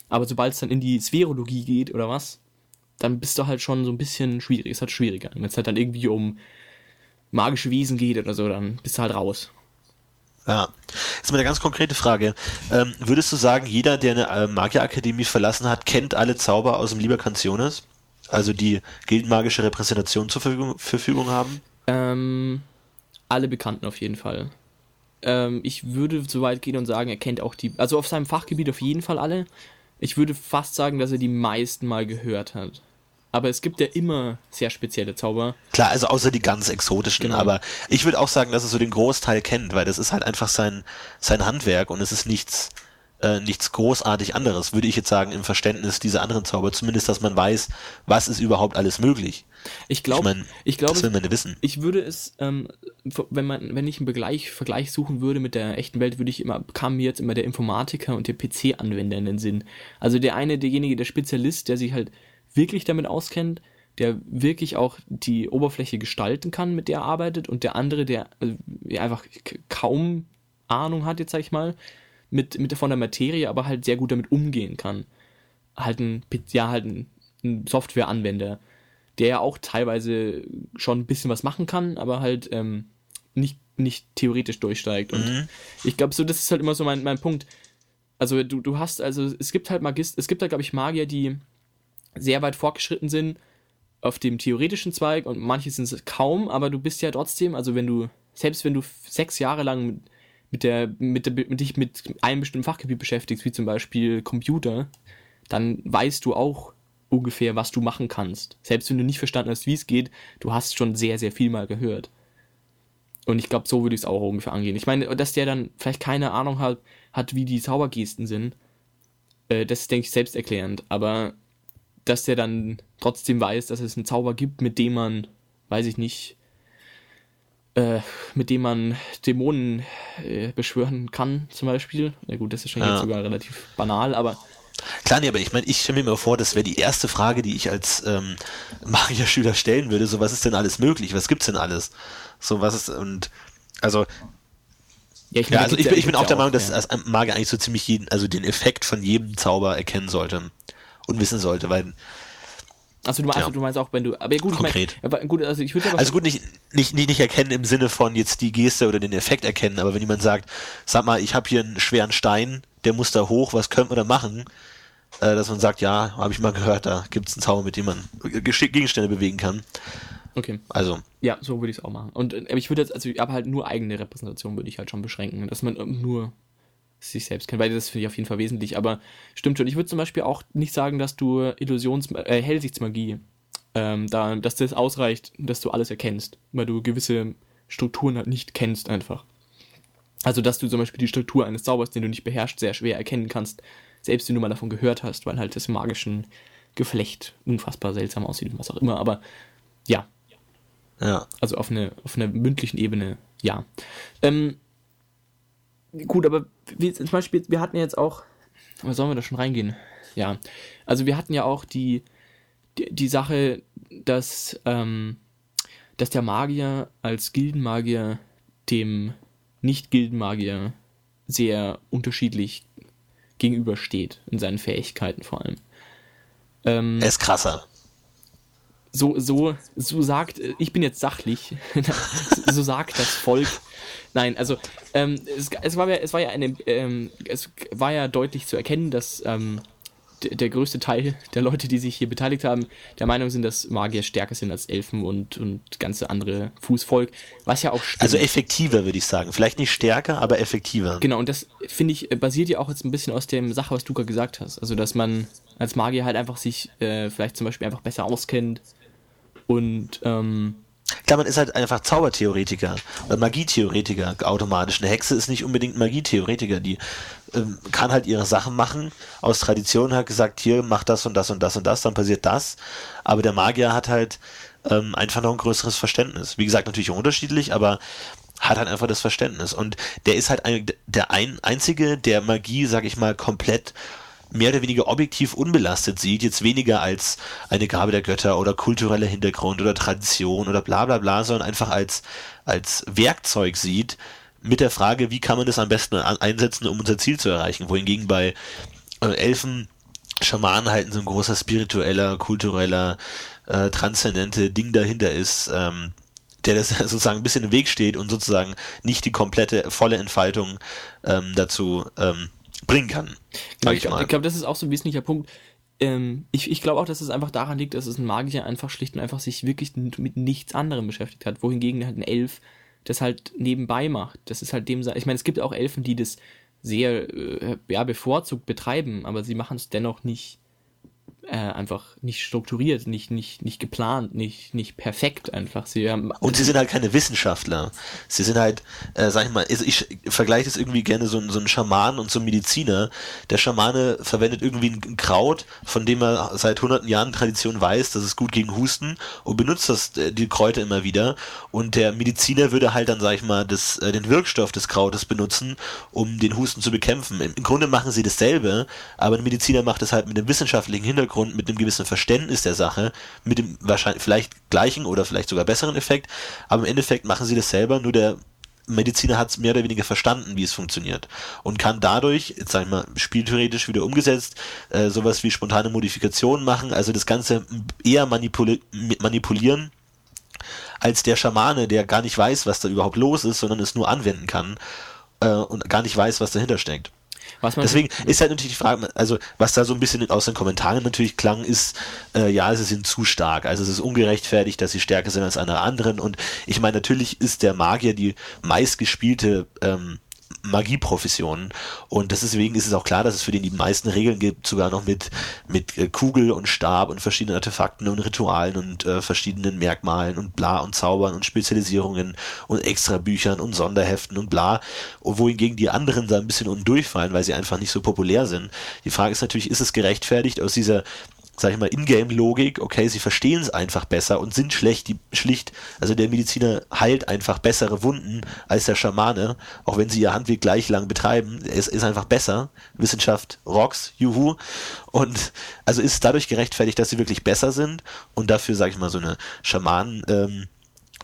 Aber sobald es dann in die Spherologie geht oder was, dann bist du halt schon so ein bisschen schwierig, ist halt schwieriger. Wenn es halt dann irgendwie um magische Wesen geht oder so, dann bist du halt raus. Ja, jetzt mal eine ganz konkrete Frage. Würdest du sagen, jeder, der eine Magierakademie verlassen hat, kennt alle Zauber aus dem Liber Canciones? Also die gildenmagische Repräsentation zur Verfügung haben? Alle Bekannten auf jeden Fall. Ich würde so weit gehen und sagen, er kennt auch die, also auf seinem Fachgebiet auf jeden Fall alle. Ich würde fast sagen, dass er die meisten mal gehört hat. Aber es gibt ja immer sehr spezielle Zauber. Klar, also außer die ganz exotischen. Genau. Aber ich würde auch sagen, dass er so den Großteil kennt, weil das ist halt einfach sein Handwerk und es ist nichts großartig anderes, würde ich jetzt sagen, im Verständnis dieser anderen Zauber. Zumindest, dass man weiß, was ist überhaupt alles möglich. Ich glaube, das will man ja wissen. Ich würde es, wenn ich einen Vergleich suchen würde mit der echten Welt, kam mir jetzt immer der Informatiker und der PC-Anwender in den Sinn. Also derjenige, der Spezialist, der sich halt wirklich damit auskennt, der wirklich auch die Oberfläche gestalten kann, mit der er arbeitet, und der andere, der einfach kaum Ahnung hat, jetzt sag ich mal, mit von der Materie, aber halt sehr gut damit umgehen kann. Halt ein Softwareanwender, der ja auch teilweise schon ein bisschen was machen kann, aber halt nicht theoretisch durchsteigt. Und ich glaube, so, das ist halt immer so mein Punkt. Also du hast, also es gibt halt, glaube ich, Magier, die sehr weit fortgeschritten sind auf dem theoretischen Zweig, und manche sind es kaum, aber du bist ja trotzdem, also selbst wenn du 6 Jahre lang dich mit einem bestimmten Fachgebiet beschäftigst, wie zum Beispiel Computer, dann weißt du auch ungefähr, was du machen kannst. Selbst wenn du nicht verstanden hast, wie es geht, du hast schon sehr, sehr viel mal gehört. Und ich glaube, so würde ich es auch ungefähr angehen. Ich meine, dass der dann vielleicht keine Ahnung hat wie die Zaubergesten sind, das ist, denke ich, selbsterklärend, aber dass der dann trotzdem weiß, dass es einen Zauber gibt, mit dem man, weiß ich nicht, mit dem man Dämonen beschwören kann, zum Beispiel. Na gut, das ist schon jetzt sogar relativ banal, aber... Klar, nee, aber ich meine, ich stelle mir immer vor, das wäre die erste Frage, die ich als Magier-Schüler stellen würde, so, was ist denn alles möglich, was gibt's denn alles? So, was ist, und, also... Ja, ich bin auch der Meinung, dass ein Magier eigentlich so ziemlich den Effekt von jedem Zauber erkennen sollte. Und wissen sollte, weil... Also du meinst auch, wenn du... Aber ja, gut, konkret. Nicht erkennen im Sinne von jetzt die Geste oder den Effekt erkennen, aber wenn jemand sagt, sag mal, ich habe hier einen schweren Stein, der muss da hoch, was könnte man da machen? Dass man sagt, ja, habe ich mal gehört, da gibt es einen Zauber, mit dem man Gegenstände bewegen kann. Okay. Also... Ja, so würde ich es auch machen. Und ich würde jetzt, aber halt nur eigene Repräsentation würde ich halt schon beschränken, dass man nur... sich selbst kennen, weil das finde ich auf jeden Fall wesentlich, aber stimmt schon. Ich würde zum Beispiel auch nicht sagen, dass du Hellsichtsmagie, dass das ausreicht, dass du alles erkennst, weil du gewisse Strukturen halt nicht kennst einfach. Also, dass du zum Beispiel die Struktur eines Zaubers, den du nicht beherrschst, sehr schwer erkennen kannst, selbst wenn du mal davon gehört hast, weil halt das magische Geflecht unfassbar seltsam aussieht und was auch immer, aber ja. Also auf einer mündlichen Ebene, ja. Gut, aber zum Beispiel, wir hatten ja jetzt auch, aber sollen wir da schon reingehen? Ja, also wir hatten ja auch die Sache, dass der Magier als Gildenmagier dem Nicht-Gildenmagier sehr unterschiedlich gegenübersteht, in seinen Fähigkeiten vor allem. Er ist krasser. So sagt, ich bin jetzt sachlich, so sagt das Volk. Nein, also es war ja deutlich zu erkennen, dass der größte Teil der Leute, die sich hier beteiligt haben, der Meinung sind, dass Magier stärker sind als Elfen und ganze andere Fußvolk, was ja auch stimmt. Also effektiver, würde ich sagen. Vielleicht nicht stärker, aber effektiver. Genau, und das, finde ich, basiert ja auch jetzt ein bisschen aus dem Sache, was du gerade gesagt hast. Also, dass man als Magier halt einfach sich vielleicht zum Beispiel einfach besser auskennt. Und Klar, man ist halt einfach Zaubertheoretiker oder Magietheoretiker automatisch. Eine Hexe ist nicht unbedingt Magietheoretiker, die kann halt ihre Sachen machen. Aus Tradition hat gesagt, hier, mach das und das und das und das, dann passiert das. Aber der Magier hat halt einfach noch ein größeres Verständnis. Wie gesagt, natürlich unterschiedlich, aber hat halt einfach das Verständnis. Und der ist halt der Einzige, der Magie, sag ich mal, komplett mehr oder weniger objektiv unbelastet sieht, jetzt weniger als eine Gabe der Götter oder kultureller Hintergrund oder Tradition oder bla bla bla, sondern einfach als Werkzeug sieht, mit der Frage, wie kann man das am besten einsetzen, um unser Ziel zu erreichen. Wohingegen bei Elfen, Schamanen halt so ein großer spiritueller, kultureller, transzendente Ding dahinter ist, der das sozusagen ein bisschen im Weg steht und sozusagen nicht die komplette, volle Entfaltung dazu bringen kann. Ich glaube, das ist auch so ein wesentlicher Punkt. Ich glaube auch, dass es einfach daran liegt, dass es ein Magier einfach schlicht und einfach sich wirklich mit nichts anderem beschäftigt hat, wohingegen halt ein Elf das halt nebenbei macht. Das ist halt dem, ich meine, es gibt auch Elfen, die das sehr bevorzugt betreiben, aber sie machen es dennoch nicht einfach nicht strukturiert, nicht geplant, nicht perfekt einfach. Sie sind halt keine Wissenschaftler. Sie sind halt, sag ich mal, ich vergleiche das irgendwie gerne so einen Schamanen und so einen Mediziner. Der Schamane verwendet irgendwie ein Kraut, von dem er seit hunderten Jahren Tradition weiß, dass es gut gegen Husten, und benutzt die Kräuter immer wieder. Und der Mediziner würde halt dann, sag ich mal, den Wirkstoff des Krautes benutzen, um den Husten zu bekämpfen. Im Grunde machen sie dasselbe, aber ein Mediziner macht es halt mit einem wissenschaftlichen Hintergrund, mit einem gewissen Verständnis der Sache, mit dem wahrscheinlich vielleicht gleichen oder vielleicht sogar besseren Effekt, aber im Endeffekt machen sie das selber, nur der Mediziner hat es mehr oder weniger verstanden, wie es funktioniert, und kann dadurch, jetzt sag ich mal, spieltheoretisch wieder umgesetzt, sowas wie spontane Modifikationen machen, also das Ganze eher manipulieren, als der Schamane, der gar nicht weiß, was da überhaupt los ist, sondern es nur anwenden kann und gar nicht weiß, was dahinter steckt. Deswegen ist halt natürlich die Frage, also was da so ein bisschen aus den Kommentaren natürlich klang, ist, sie sind zu stark, also es ist ungerechtfertigt, dass sie stärker sind als alle anderen, und ich meine, natürlich ist der Magier die meistgespielte Magieprofession, und deswegen ist es auch klar, dass es für den die meisten Regeln gibt, sogar noch mit Kugel und Stab und verschiedenen Artefakten und Ritualen und verschiedenen Merkmalen und bla und Zaubern und Spezialisierungen und Extrabüchern und Sonderheften und bla, wohingegen die anderen da ein bisschen unten durchfallen, weil sie einfach nicht so populär sind. Die Frage ist natürlich, ist es gerechtfertigt aus dieser, sag ich mal, Ingame-Logik, okay, sie verstehen es einfach besser und sind schlicht, also der Mediziner heilt einfach bessere Wunden als der Schamane, auch wenn sie ihr Handwerk gleich lang betreiben, es ist einfach besser, Wissenschaft rocks, juhu, und also ist es dadurch gerechtfertigt, dass sie wirklich besser sind und dafür, sag ich mal, so eine Schamanen-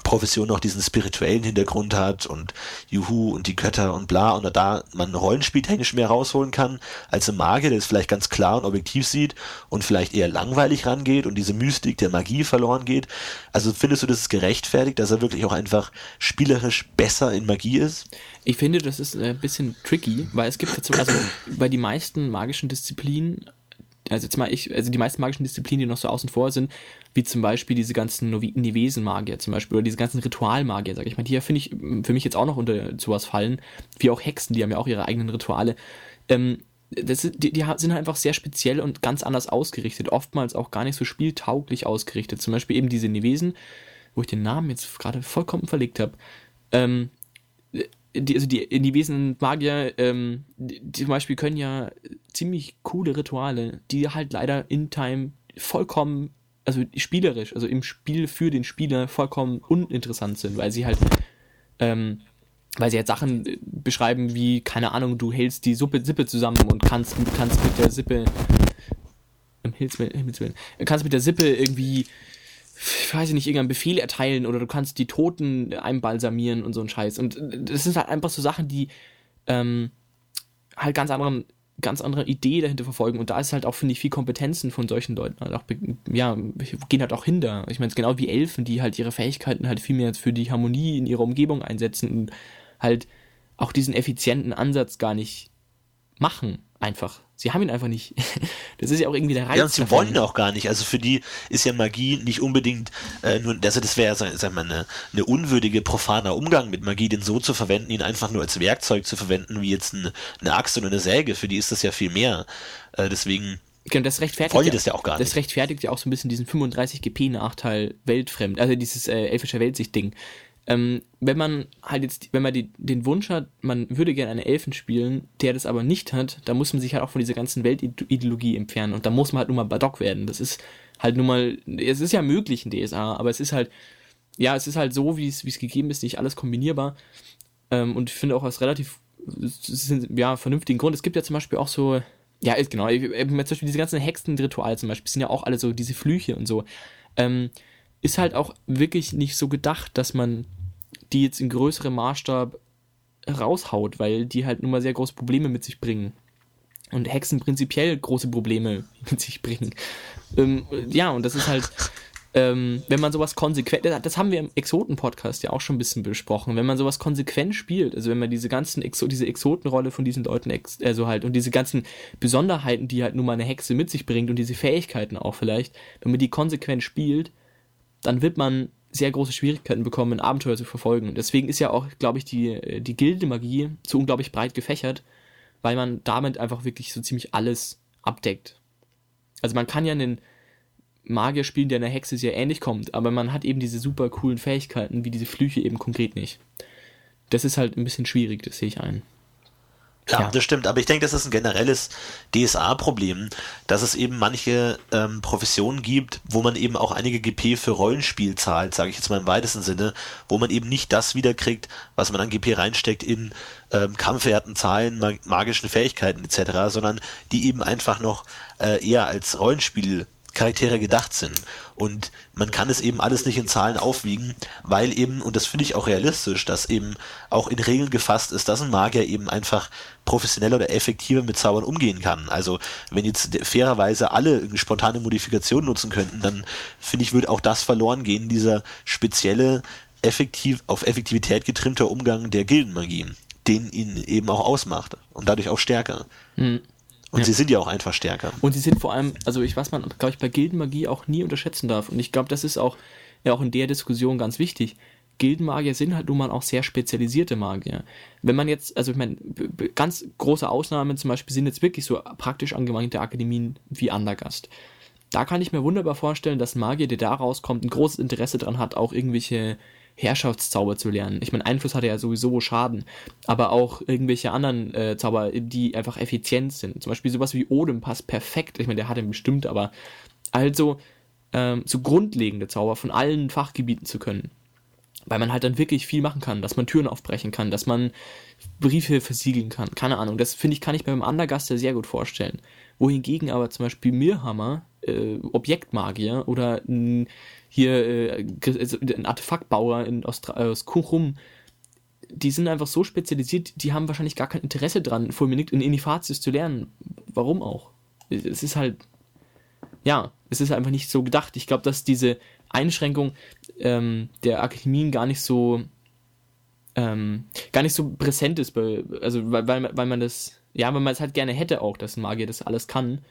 Profession noch diesen spirituellen Hintergrund hat und Juhu und die Götter und bla, und da man rollenspieltechnisch mehr rausholen kann als ein Magier, der es vielleicht ganz klar und objektiv sieht und vielleicht eher langweilig rangeht und diese Mystik der Magie verloren geht. Also findest du, das ist gerechtfertigt, dass er wirklich auch einfach spielerisch besser in Magie ist? Ich finde, das ist ein bisschen tricky, weil es gibt dazu, also bei die meisten magischen Disziplinen, die meisten magischen Disziplinen, die noch so außen vor sind, wie zum Beispiel diese ganzen Nevesenmagier zum Beispiel, oder diese ganzen Ritualmagier, sag ich mal, die ja finde ich für mich jetzt auch noch unter sowas fallen, wie auch Hexen, die haben ja auch ihre eigenen Rituale. Die sind halt einfach sehr speziell und ganz anders ausgerichtet, oftmals auch gar nicht so spieltauglich ausgerichtet. Zum Beispiel eben diese Nevesen, wo ich den Namen jetzt gerade vollkommen verlegt habe. Die Nevesenmagier, die zum Beispiel können ja ziemlich coole Rituale, die halt leider in Time vollkommen, also spielerisch, also im Spiel für den Spieler vollkommen uninteressant sind, weil sie halt Sachen beschreiben wie, keine Ahnung, du hältst die Sippe zusammen und kannst mit der Sippe irgendwie, ich weiß nicht, irgendeinen Befehl erteilen, oder du kannst die Toten einbalsamieren und so ein Scheiß. Und das sind halt einfach so Sachen, die halt ganz andere Idee dahinter verfolgen. Und da ist halt auch, finde ich, viel Kompetenzen von solchen Leuten. Also auch, ja, gehen halt auch hinter. Ich meine, es ist genau wie Elfen, die halt ihre Fähigkeiten halt viel mehr für die Harmonie in ihrer Umgebung einsetzen und halt auch diesen effizienten Ansatz gar nicht machen, einfach. Sie haben ihn einfach nicht. Das ist ja auch irgendwie der Reiz. Ja, und sie davon wollen auch gar nicht. Also für die ist ja Magie nicht unbedingt das wäre ja, sag mal, eine unwürdige, profaner Umgang mit Magie, den so zu verwenden, ihn einfach nur als Werkzeug zu verwenden, wie jetzt eine Axt oder eine Säge. Für die ist das ja viel mehr. Deswegen Genau, das rechtfertigt ja, das ja auch gar nicht. Das rechtfertigt ja auch so ein bisschen diesen 35 GP-Nachteil weltfremd, also dieses elfische Weltsicht-Ding. Wenn man halt jetzt, wenn man den Wunsch hat, man würde gerne einen Elfen spielen, der das aber nicht hat, dann muss man sich halt auch von dieser ganzen Weltideologie entfernen und da muss man halt nur mal Badok werden. Das ist halt nur mal, es ist ja möglich in DSA, aber es ist halt, ja, es ist halt so, wie es gegeben ist, nicht alles kombinierbar. Und ich finde auch aus relativ, ja, vernünftigen Grund, es gibt ja zum Beispiel auch so, ja, genau, zum Beispiel diese ganzen Hexenrituale zum Beispiel, sind ja auch alle so diese Flüche und so, ist halt auch wirklich nicht so gedacht, dass man die jetzt in größerem Maßstab raushaut, weil die halt nun mal sehr große Probleme mit sich bringen. Und Hexen prinzipiell große Probleme mit sich bringen. Ja, und das ist halt, wenn man sowas konsequent, das haben wir im Exoten-Podcast ja auch schon ein bisschen besprochen, wenn man sowas konsequent spielt, also wenn man diese ganzen, diese Exotenrolle von diesen Leuten, also halt, und diese ganzen Besonderheiten, die halt nun mal eine Hexe mit sich bringt und diese Fähigkeiten auch vielleicht, wenn man die konsequent spielt, dann wird man sehr große Schwierigkeiten bekommen, ein Abenteuer zu verfolgen. Und deswegen ist ja auch, glaube ich, die Gilde-Magie so unglaublich breit gefächert, weil man damit einfach wirklich so ziemlich alles abdeckt. Also man kann ja einen Magier spielen, der einer Hexe sehr ähnlich kommt, aber man hat eben diese super coolen Fähigkeiten, wie diese Flüche eben konkret nicht. Das ist halt ein bisschen schwierig, das sehe ich ein. Ja, ja, das stimmt, aber ich denke, das ist ein generelles DSA-Problem, dass es eben manche Professionen gibt, wo man eben auch einige GP für Rollenspiel zahlt, sage ich jetzt mal im weitesten Sinne, wo man eben nicht das wiederkriegt, was man an GP reinsteckt in Kampfwerten, Zahlen, magischen Fähigkeiten etc., sondern die eben einfach noch eher als Rollenspielcharaktere gedacht sind. Und man kann es eben alles nicht in Zahlen aufwiegen, weil eben, und das finde ich auch realistisch, dass eben auch in Regeln gefasst ist, dass ein Magier eben einfach professioneller oder effektiver mit Zaubern umgehen kann. Also wenn jetzt fairerweise alle spontane Modifikationen nutzen könnten, dann finde ich, würde auch das verloren gehen, dieser spezielle, auf Effektivität getrimmte Umgang der Gildenmagie, den ihn eben auch ausmacht und dadurch auch stärker. Mhm. Und ja, sie sind ja auch einfach stärker. Und sie sind vor allem, also was man, glaube ich, bei Gildenmagie auch nie unterschätzen darf. Und ich glaube, das ist auch, ja, auch in der Diskussion ganz wichtig. Gildenmagier sind halt nun mal auch sehr spezialisierte Magier. Wenn man jetzt, also ich meine, ganz große Ausnahmen zum Beispiel sind jetzt wirklich so praktisch angewandte Akademien wie Andergast. Da kann ich mir wunderbar vorstellen, dass ein Magier, der da rauskommt, ein großes Interesse dran hat, auch irgendwelche Herrschaftszauber zu lernen. Ich meine, Einfluss hat er ja sowieso Schaden, aber auch irgendwelche anderen Zauber, die einfach effizient sind. Zum Beispiel sowas wie Odem passt perfekt. Ich meine, der hat ihn bestimmt, aber also so grundlegende Zauber von allen Fachgebieten zu können. Weil man halt dann wirklich viel machen kann, dass man Türen aufbrechen kann, dass man Briefe versiegeln kann. Keine Ahnung, das finde ich, kann ich mir beim Andergast sehr gut vorstellen. Wohingegen aber zum Beispiel Mirhammer, Objektmagier oder ein Artefaktbauer aus Kuchum, die sind einfach so spezialisiert, die haben wahrscheinlich gar kein Interesse dran, Fulminit in Inifatius zu lernen. Warum auch? Es ist halt, ja, es ist einfach nicht so gedacht. Ich glaube, dass diese Einschränkung der Akademien gar nicht so präsent ist, weil man das, ja, weil man es halt gerne hätte auch, dass ein Magier das alles kann.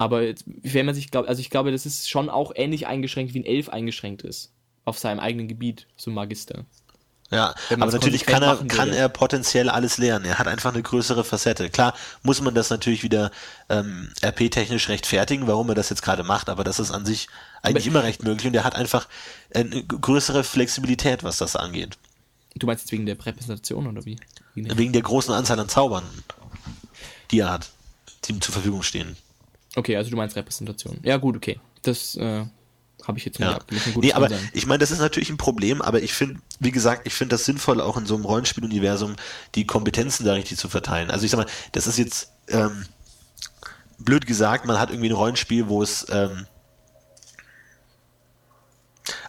Aber jetzt, wenn man sich glaubt, also ich glaube, das ist schon auch ähnlich eingeschränkt, wie ein Elf eingeschränkt ist auf seinem eigenen Gebiet, so ein Magister. Ja, aber natürlich kann er potenziell alles lernen. Er hat einfach eine größere Facette. Klar muss man das natürlich wieder RP-technisch rechtfertigen, warum er das jetzt gerade macht, aber das ist an sich eigentlich immer recht möglich und er hat einfach eine größere Flexibilität, was das angeht. Du meinst jetzt wegen der Repräsentation oder wie? Wegen der großen Anzahl an Zaubern, die er hat, die ihm zur Verfügung stehen. Okay, also du meinst Repräsentation. Ja gut, okay. Das habe ich jetzt nicht abgelesen. Nee, aber ich meine, das ist natürlich ein Problem, aber ich finde, wie gesagt, ich finde das sinnvoll, auch in so einem Rollenspieluniversum die Kompetenzen da richtig zu verteilen. Also ich sag mal, das ist jetzt blöd gesagt, man hat irgendwie ein Rollenspiel, wo es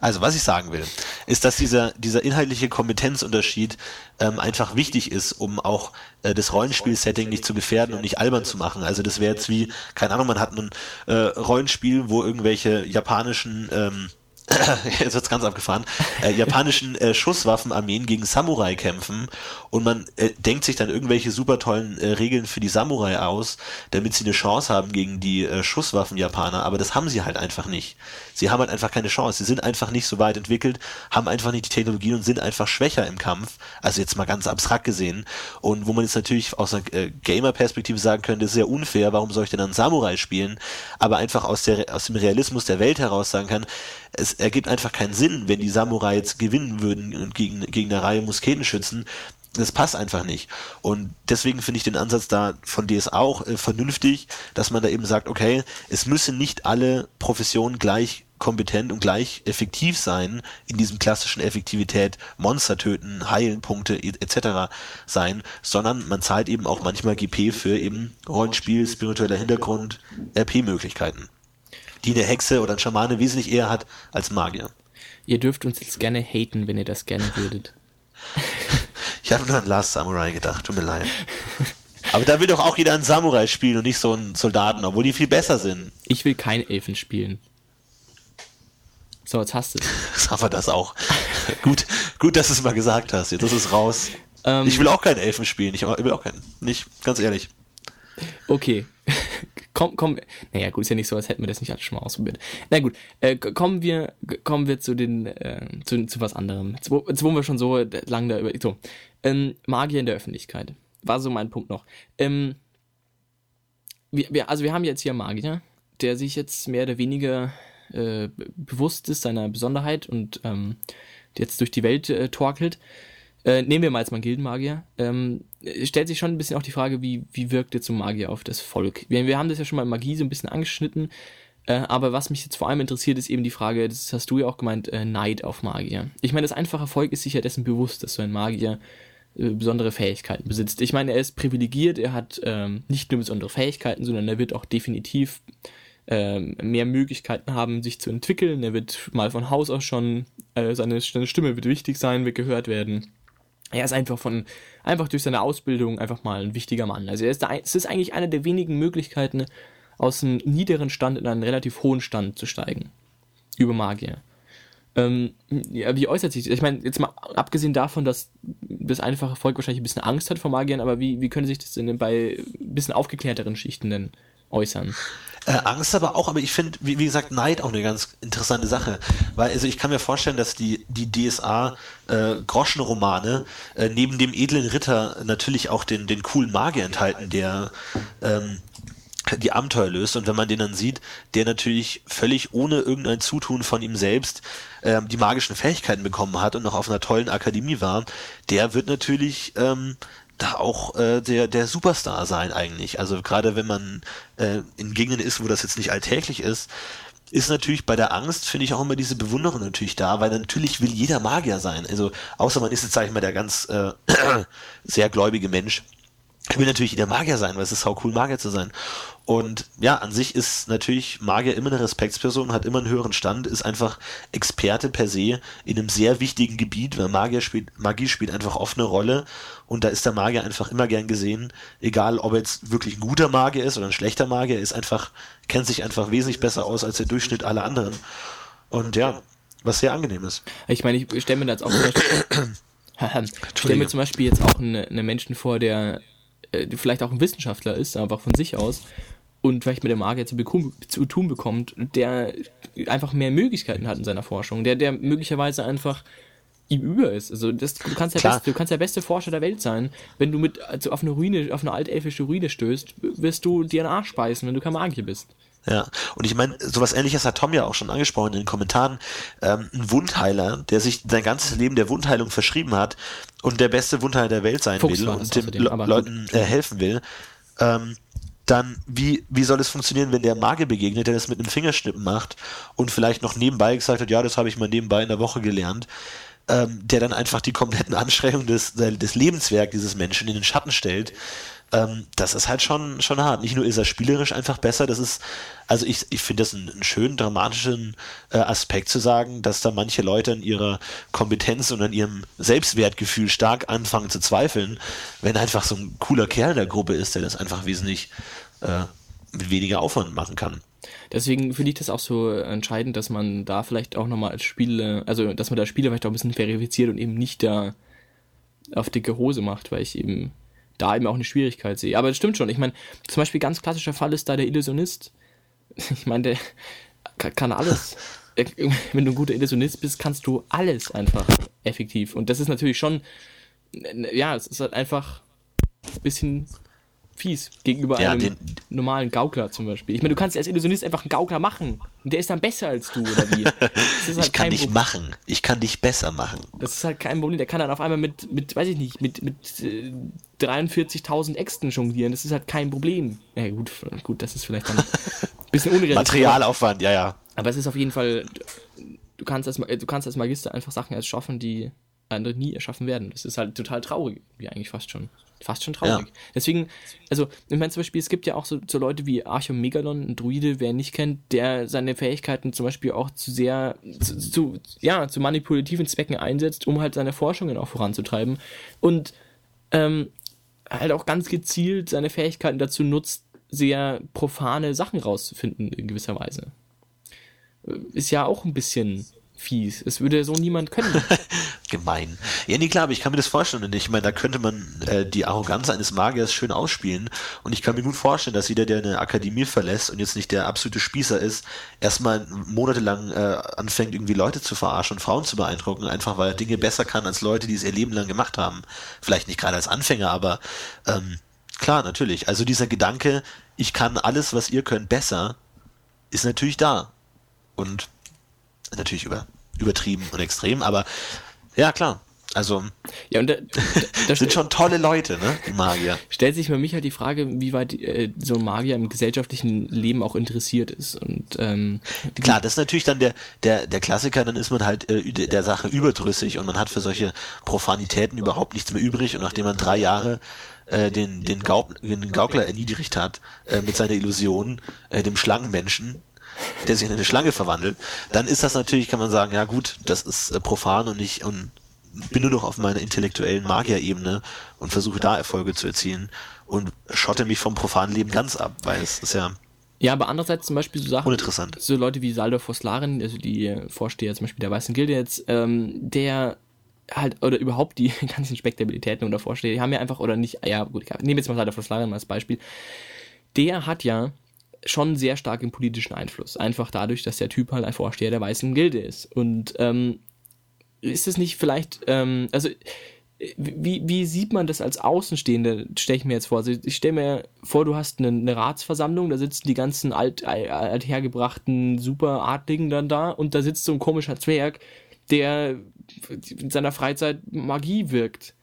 also was ich sagen will, ist, dass dieser inhaltliche Kompetenzunterschied einfach wichtig ist, um auch das Rollenspiel-Setting nicht zu gefährden und nicht albern zu machen. Also das wäre jetzt wie, keine Ahnung, man hat ein Rollenspiel, wo irgendwelche japanischen jetzt wird's ganz abgefahren, japanischen Schusswaffenarmeen gegen Samurai kämpfen und man denkt sich dann irgendwelche super tollen Regeln für die Samurai aus, damit sie eine Chance haben gegen die Schusswaffen-Japaner, aber das haben sie halt einfach nicht. Sie haben halt einfach keine Chance, sie sind einfach nicht so weit entwickelt, haben einfach nicht die Technologien und sind einfach schwächer im Kampf, also jetzt mal ganz abstrakt gesehen, und wo man jetzt natürlich aus einer Gamer-Perspektive sagen könnte, das ist ja unfair, warum soll ich denn einen Samurai spielen, aber einfach aus dem Realismus der Welt heraus sagen kann, es ergibt einfach keinen Sinn, wenn die Samurai jetzt gewinnen würden und gegen eine Reihe Musketenschützen. Das passt einfach nicht. Und deswegen finde ich den Ansatz da von DSA auch vernünftig, dass man da eben sagt, okay, es müssen nicht alle Professionen gleich kompetent und gleich effektiv sein, in diesem klassischen Effektivität, Monster töten, heilen, Punkte etc. sein, sondern man zahlt eben auch manchmal GP für eben Rollenspiel, spiritueller Hintergrund, RP-Möglichkeiten, die eine Hexe oder ein Schamane wesentlich eher hat als Magier. Ihr dürft uns jetzt gerne haten, wenn ihr das gerne würdet. Ich habe nur an Last Samurai gedacht, tut mir leid. Aber da will doch auch jeder einen Samurai spielen und nicht so einen Soldaten, obwohl die viel besser sind. Ich will keinen Elfen spielen. So, jetzt hast du es. Jetzt haben wir das auch. Gut, dass du es mal gesagt hast. Jetzt ist es raus. Ich will auch keinen Elfen spielen. Ich will auch keinen. Nicht, ganz ehrlich. Okay. Komm. Naja, gut, ist ja nicht so, als hätten wir das nicht alles schon mal ausprobiert. Na gut, kommen wir zu was anderem. Jetzt wohnen wir schon so lang da über. So, Magier in der Öffentlichkeit. War so mein Punkt noch. Wir haben jetzt hier einen Magier, der sich jetzt mehr oder weniger bewusst ist seiner Besonderheit und jetzt durch die Welt torkelt. Nehmen wir mal jetzt mal einen Gildenmagier. Stellt sich schon ein bisschen auch die Frage, wie wirkt jetzt so Magier auf das Volk? Wir haben das ja schon mal in Magie so ein bisschen angeschnitten, aber was mich jetzt vor allem interessiert, ist eben die Frage, das hast du ja auch gemeint, Neid auf Magier. Ich meine, das einfache Volk ist sich ja dessen bewusst, dass so ein Magier besondere Fähigkeiten besitzt. Ich meine, er ist privilegiert, er hat nicht nur besondere Fähigkeiten, sondern er wird auch definitiv mehr Möglichkeiten haben, sich zu entwickeln. Er wird mal von Haus aus schon, seine Stimme wird wichtig sein, wird gehört werden. Er ist einfach durch seine Ausbildung einfach mal ein wichtiger Mann. Also es ist eigentlich eine der wenigen Möglichkeiten, aus einem niederen Stand in einen relativ hohen Stand zu steigen. Über Magier. Wie äußert sich das? Ich meine, jetzt mal abgesehen davon, dass das einfache Volk wahrscheinlich ein bisschen Angst hat vor Magiern, aber wie könnte sich das denn bei ein bisschen aufgeklärteren Schichten denn äußern? Angst aber auch, aber ich finde, wie gesagt, Neid auch eine ganz interessante Sache, weil also ich kann mir vorstellen, dass die DSA Groschenromane neben dem edlen Ritter natürlich auch den coolen Magier enthalten, der die Abenteuer löst, und wenn man den dann sieht, der natürlich völlig ohne irgendein Zutun von ihm selbst die magischen Fähigkeiten bekommen hat und noch auf einer tollen Akademie war, der wird natürlich da auch der Superstar sein eigentlich. Also gerade wenn man in Gegenden ist, wo das jetzt nicht alltäglich ist, ist natürlich bei der Angst, finde ich, auch immer diese Bewunderung natürlich da, weil natürlich will jeder Magier sein. Also außer man ist jetzt, sage ich mal, der ganz sehr gläubige Mensch, will natürlich jeder Magier sein, weil es ist sau cool, Magier zu sein. Und ja, an sich ist natürlich Magier immer eine Respektsperson, hat immer einen höheren Stand, ist einfach Experte per se in einem sehr wichtigen Gebiet, weil Magie spielt einfach oft eine Rolle und da ist der Magier einfach immer gern gesehen, egal ob er jetzt wirklich ein guter Magier ist oder ein schlechter Magier, ist einfach, kennt sich einfach wesentlich besser aus als der Durchschnitt aller anderen. Und ja, was sehr angenehm ist. Ich meine, ich stelle mir da jetzt auch zum Beispiel jetzt auch einen Menschen vor, der vielleicht auch ein Wissenschaftler ist, einfach von sich aus und vielleicht mit dem Magier zu tun bekommt, der einfach mehr Möglichkeiten hat in seiner Forschung, der möglicherweise einfach ihm über ist. Also du kannst der beste Forscher der Welt sein, wenn du auf eine altelfische Ruine stößt, wirst du dir einen Arsch beißen, wenn du kein Magier bist. Ja, und ich meine, sowas Ähnliches hat Tom ja auch schon angesprochen in den Kommentaren. Ein Wundheiler, der sich sein ganzes Leben der Wundheilung verschrieben hat und der beste Wundheiler der Welt sein will und den Leuten helfen will, dann wie soll es funktionieren, wenn der Magier begegnet, der das mit einem Fingerschnippen macht und vielleicht noch nebenbei gesagt hat, ja, das habe ich mal nebenbei in der Woche gelernt, der dann einfach die kompletten Anstrengungen des Lebenswerks dieses Menschen in den Schatten stellt. Das ist halt schon hart. Nicht nur ist er spielerisch einfach besser, das ist, also ich finde das einen schönen, dramatischen Aspekt zu sagen, dass da manche Leute an ihrer Kompetenz und an ihrem Selbstwertgefühl stark anfangen zu zweifeln, wenn einfach so ein cooler Kerl in der Gruppe ist, der das einfach wesentlich mit weniger Aufwand machen kann. Deswegen finde ich das auch so entscheidend, dass man da vielleicht auch nochmal als Spieler, also dass man da Spieler vielleicht auch ein bisschen verifiziert und eben nicht da auf dicke Hose macht, weil ich eben da eben auch eine Schwierigkeit sehe. Aber das stimmt schon. Ich meine, zum Beispiel ganz klassischer Fall ist da der Illusionist. Ich meine, der kann alles. Wenn du ein guter Illusionist bist, kannst du alles einfach effektiv. Und das ist natürlich schon, ja, es ist halt einfach ein bisschen fies gegenüber einem normalen Gaukler zum Beispiel. Ich meine, du kannst als Illusionist einfach einen Gaukler machen und der ist dann besser als du, oder wie? Das ist halt ich kann dich besser machen. Das ist halt kein Problem, der kann dann auf einmal mit 43.000 Äxten jonglieren, das ist halt kein Problem. Ja gut, das ist vielleicht dann ein bisschen unrealistisch. Materialaufwand, ja. Aber es ist auf jeden Fall, du kannst als Magister einfach Sachen erschaffen, die andere nie erschaffen werden. Das ist halt total traurig, wie eigentlich fast schon traurig. Ja. Deswegen, also ich meine zum Beispiel, es gibt ja auch so Leute wie Archimegalon, ein Druide, wer ihn nicht kennt, der seine Fähigkeiten zum Beispiel auch zu manipulativen Zwecken einsetzt, um halt seine Forschungen auch voranzutreiben und halt auch ganz gezielt seine Fähigkeiten dazu nutzt, sehr profane Sachen rauszufinden in gewisser Weise. Ist ja auch ein bisschen fies. Es würde so niemand können. Gemein. Ja, nee, klar, aber ich kann mir das vorstellen. Und ich meine, da könnte man die Arroganz eines Magiers schön ausspielen. Und ich kann mir gut vorstellen, dass jeder, der eine Akademie verlässt und jetzt nicht der absolute Spießer ist, erstmal monatelang anfängt, irgendwie Leute zu verarschen und Frauen zu beeindrucken, einfach weil er Dinge besser kann als Leute, die es ihr Leben lang gemacht haben. Vielleicht nicht gerade als Anfänger, aber klar, natürlich. Also dieser Gedanke, ich kann alles, was ihr könnt, besser, ist natürlich da. Und natürlich übertrieben und extrem, aber ja, klar. Also, ja, und da sind schon tolle Leute, ne, die Magier. Stellt sich bei mich halt die Frage, wie weit so ein Magier im gesellschaftlichen Leben auch interessiert ist. Und klar, das ist natürlich dann der Klassiker, dann ist man halt der Sache überdrüssig und man hat für solche Profanitäten überhaupt nichts mehr übrig. Und nachdem man 3 Jahre den Gaukler erniedrigt hat mit seiner Illusion, dem Schlangenmenschen, der sich in eine Schlange verwandelt, dann ist das natürlich, kann man sagen, ja gut, das ist profan und ich und bin nur noch auf meiner intellektuellen Magierebene und versuche da Erfolge zu erzielen und schotte mich vom profanen Leben ganz ab, weil es ist ja... Ja, aber andererseits zum Beispiel so Sachen, uninteressant. So Leute wie Saldor Voslarin, also die Vorsteher zum Beispiel der Weißen Gilde jetzt, der halt, oder überhaupt die ganzen Spektabilitäten oder Vorsteher, die haben ja einfach, oder nicht, ja gut, ich nehme jetzt mal Saldor Voslarin als Beispiel, der hat ja schon sehr stark im politischen Einfluss. Einfach dadurch, dass der Typ halt ein Vorsteher der Weißen Gilde ist. Und ist es nicht vielleicht, also wie sieht man das als Außenstehende, stelle ich mir jetzt vor. Also ich stelle mir vor, du hast eine Ratsversammlung, da sitzen die ganzen althergebrachten Superadligen dann da und da sitzt so ein komischer Zwerg, der in seiner Freizeit Magie wirkt.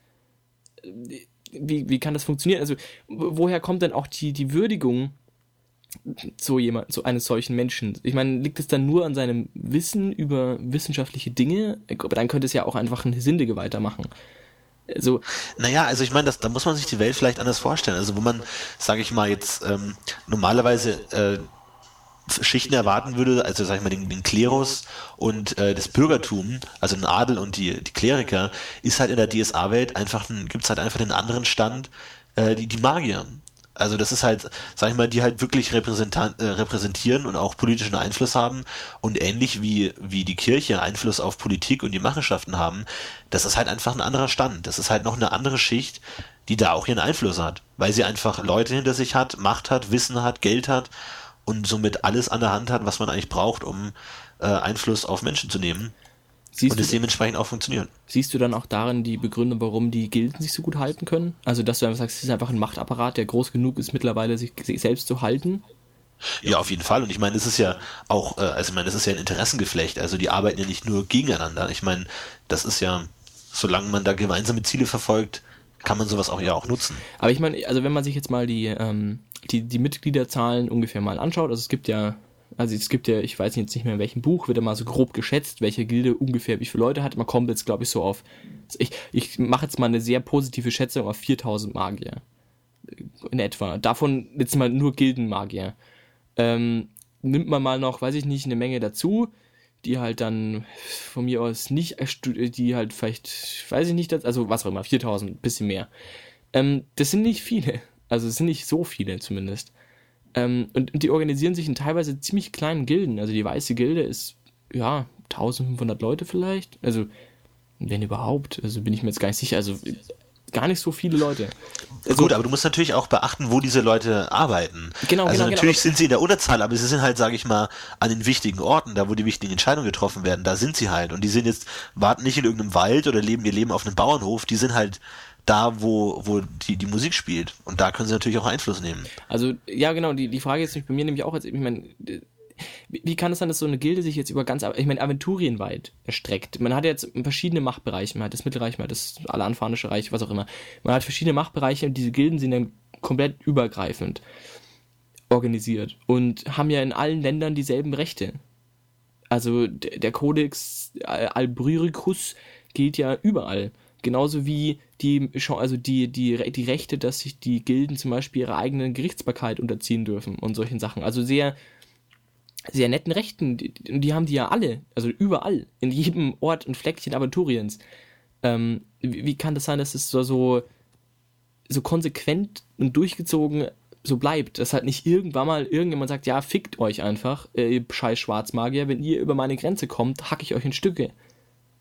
Wie kann das funktionieren? Also woher kommt denn auch die Würdigung so eines solchen Menschen? Ich meine, liegt es dann nur an seinem Wissen über wissenschaftliche Dinge? Aber dann könnte es ja auch einfach ein Sündige weitermachen. Also, naja, also ich meine, da muss man sich die Welt vielleicht anders vorstellen. Also wo man, sage ich mal jetzt, normalerweise Schichten erwarten würde, also sag ich mal den Klerus und das Bürgertum, also den Adel und die Kleriker, ist halt in der DSA-Welt einfach, gibt's halt einfach den anderen Stand, die Magier. Also das ist halt, sag ich mal, die halt wirklich repräsentieren und auch politischen Einfluss haben und ähnlich wie die Kirche Einfluss auf Politik und die Machenschaften haben, das ist halt einfach ein anderer Stand. Das ist halt noch eine andere Schicht, die da auch ihren Einfluss hat, weil sie einfach Leute hinter sich hat, Macht hat, Wissen hat, Geld hat und somit alles an der Hand hat, was man eigentlich braucht, um Einfluss auf Menschen zu nehmen. Und es dementsprechend auch funktioniert. Siehst du dann auch darin die Begründung, warum die Gilden sich so gut halten können? Also, dass du einfach sagst, es ist einfach ein Machtapparat, der groß genug ist, mittlerweile sich selbst zu halten? Ja, auf jeden Fall. Und ich meine, es ist ja auch, es ist ja ein Interessengeflecht. Also, die arbeiten ja nicht nur gegeneinander. Ich meine, das ist ja, solange man da gemeinsame Ziele verfolgt, kann man sowas auch ja auch nutzen. Aber ich meine, also, wenn man sich jetzt mal die Mitgliederzahlen ungefähr mal anschaut, also es gibt ja, ich weiß jetzt nicht mehr in welchem Buch, wird ja mal so grob geschätzt, welche Gilde ungefähr wie viele Leute hat. Man kommt jetzt, glaube ich, so auf, ich mache jetzt mal eine sehr positive Schätzung auf 4000 Magier. In etwa. Davon jetzt mal nur Gildenmagier. Nimmt man mal noch, weiß ich nicht, eine Menge dazu, die halt dann von mir aus nicht, die halt vielleicht, weiß ich nicht, also was auch immer, 4000, ein bisschen mehr. Das sind nicht viele. Also es sind nicht so viele zumindest. Und die organisieren sich in teilweise ziemlich kleinen Gilden. Also die Weiße Gilde ist, ja, 1500 Leute vielleicht. Also, wenn überhaupt. Also bin ich mir jetzt gar nicht sicher. Also gar nicht so viele Leute. Also, gut, aber du musst natürlich auch beachten, wo diese Leute arbeiten. Genau. Also natürlich sind sie in der Unterzahl, aber sie sind halt, sage ich mal, an den wichtigen Orten, da wo die wichtigen Entscheidungen getroffen werden, da sind sie halt. Und die sind jetzt, warten nicht in irgendeinem Wald oder leben ihr Leben auf einem Bauernhof, die sind halt da, wo die Musik spielt. Und da können sie natürlich auch Einfluss nehmen. Also, ja genau, die Frage ist bei mir nämlich auch, ich meine, wie kann es sein, dass so eine Gilde sich jetzt über ganz, ich meine, Aventurien weit erstreckt? Man hat jetzt verschiedene Machtbereiche, man hat das Mittelreich, man hat das Alleranfarnische Reich, was auch immer. Man hat verschiedene Machtbereiche und diese Gilden sind dann komplett übergreifend organisiert und haben ja in allen Ländern dieselben Rechte. Also der Kodex Albriricus gilt ja überall. Genauso wie die Rechte, dass sich die Gilden zum Beispiel ihrer eigenen Gerichtsbarkeit unterziehen dürfen und solchen Sachen. Also sehr sehr netten Rechten, die haben die ja alle, also überall, in jedem Ort und Fleckchen Aventuriens. Wie kann das sein, dass es so konsequent und durchgezogen so bleibt, dass halt nicht irgendwann mal irgendjemand sagt, ja, fickt euch einfach, ihr scheiß Schwarzmagier, wenn ihr über meine Grenze kommt, hacke ich euch in Stücke.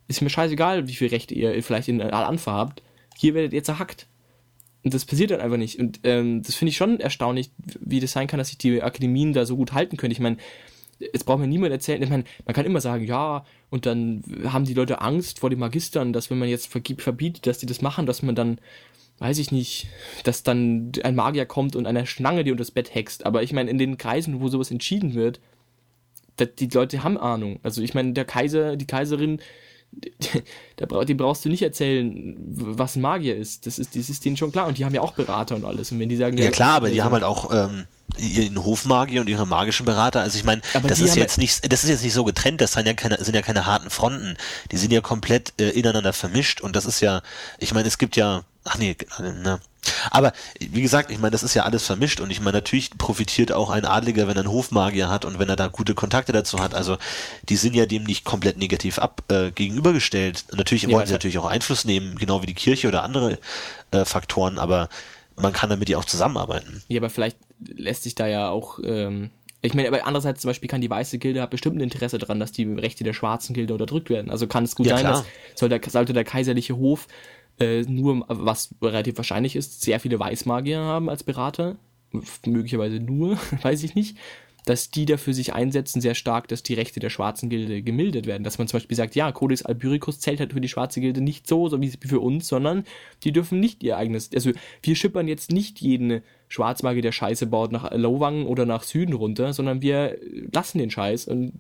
Ist mir scheißegal, wie viel Rechte ihr vielleicht in Al-Anfa habt, hier werdet ihr zerhackt. Und das passiert dann einfach nicht. Und das finde ich schon erstaunlich, wie das sein kann, dass sich die Akademien da so gut halten können. Ich meine, jetzt braucht mir niemand erzählen, ich meine, man kann immer sagen, ja, und dann haben die Leute Angst vor den Magistern, dass wenn man jetzt verbietet, dass die das machen, dass man dann, weiß ich nicht, dass dann ein Magier kommt und einer Schlange die unter das Bett hext. Aber ich meine, in den Kreisen, wo sowas entschieden wird, die Leute haben Ahnung. Also ich meine, der Kaiser, die Kaiserin, die brauchst du nicht erzählen, was ein Magier ist. Das ist denen schon klar. Und die haben ja auch Berater und alles. Und wenn die sagen, ja klar, aber die haben halt auch ihren Hofmagier und ihre magischen Berater. Also ich meine, das ist jetzt nicht so getrennt. Das sind ja keine harten Fronten. Die sind ja komplett ineinander vermischt. Und das ist ja, ich meine, es gibt ja, aber wie gesagt, ich meine, das ist ja alles vermischt und ich meine, natürlich profitiert auch ein Adliger, wenn er einen Hofmagier hat und wenn er da gute Kontakte dazu hat, also die sind ja dem nicht komplett negativ gegenübergestellt. Natürlich wollen sie natürlich auch Einfluss nehmen, genau wie die Kirche oder andere Faktoren, aber man kann damit ja auch zusammenarbeiten. Ja, aber vielleicht lässt sich da ja auch, ich meine, aber andererseits zum Beispiel kann die Weiße Gilde hat bestimmt ein Interesse daran, dass die Rechte der Schwarzen Gilde unterdrückt werden, also kann es gut sein, dass sollte der kaiserliche Hof nur, was relativ wahrscheinlich ist, sehr viele Weißmagier haben als Berater, möglicherweise nur, weiß ich nicht, dass die dafür sich einsetzen sehr stark, dass die Rechte der Schwarzen Gilde gemildert werden. Dass man zum Beispiel sagt, ja, Codex Albiricus zählt halt für die Schwarze Gilde nicht so wie für uns, sondern die dürfen nicht ihr eigenes, also wir schippern jetzt nicht jeden Schwarzmagier, der Scheiße baut, nach Lowang oder nach Süden runter, sondern wir lassen den Scheiß und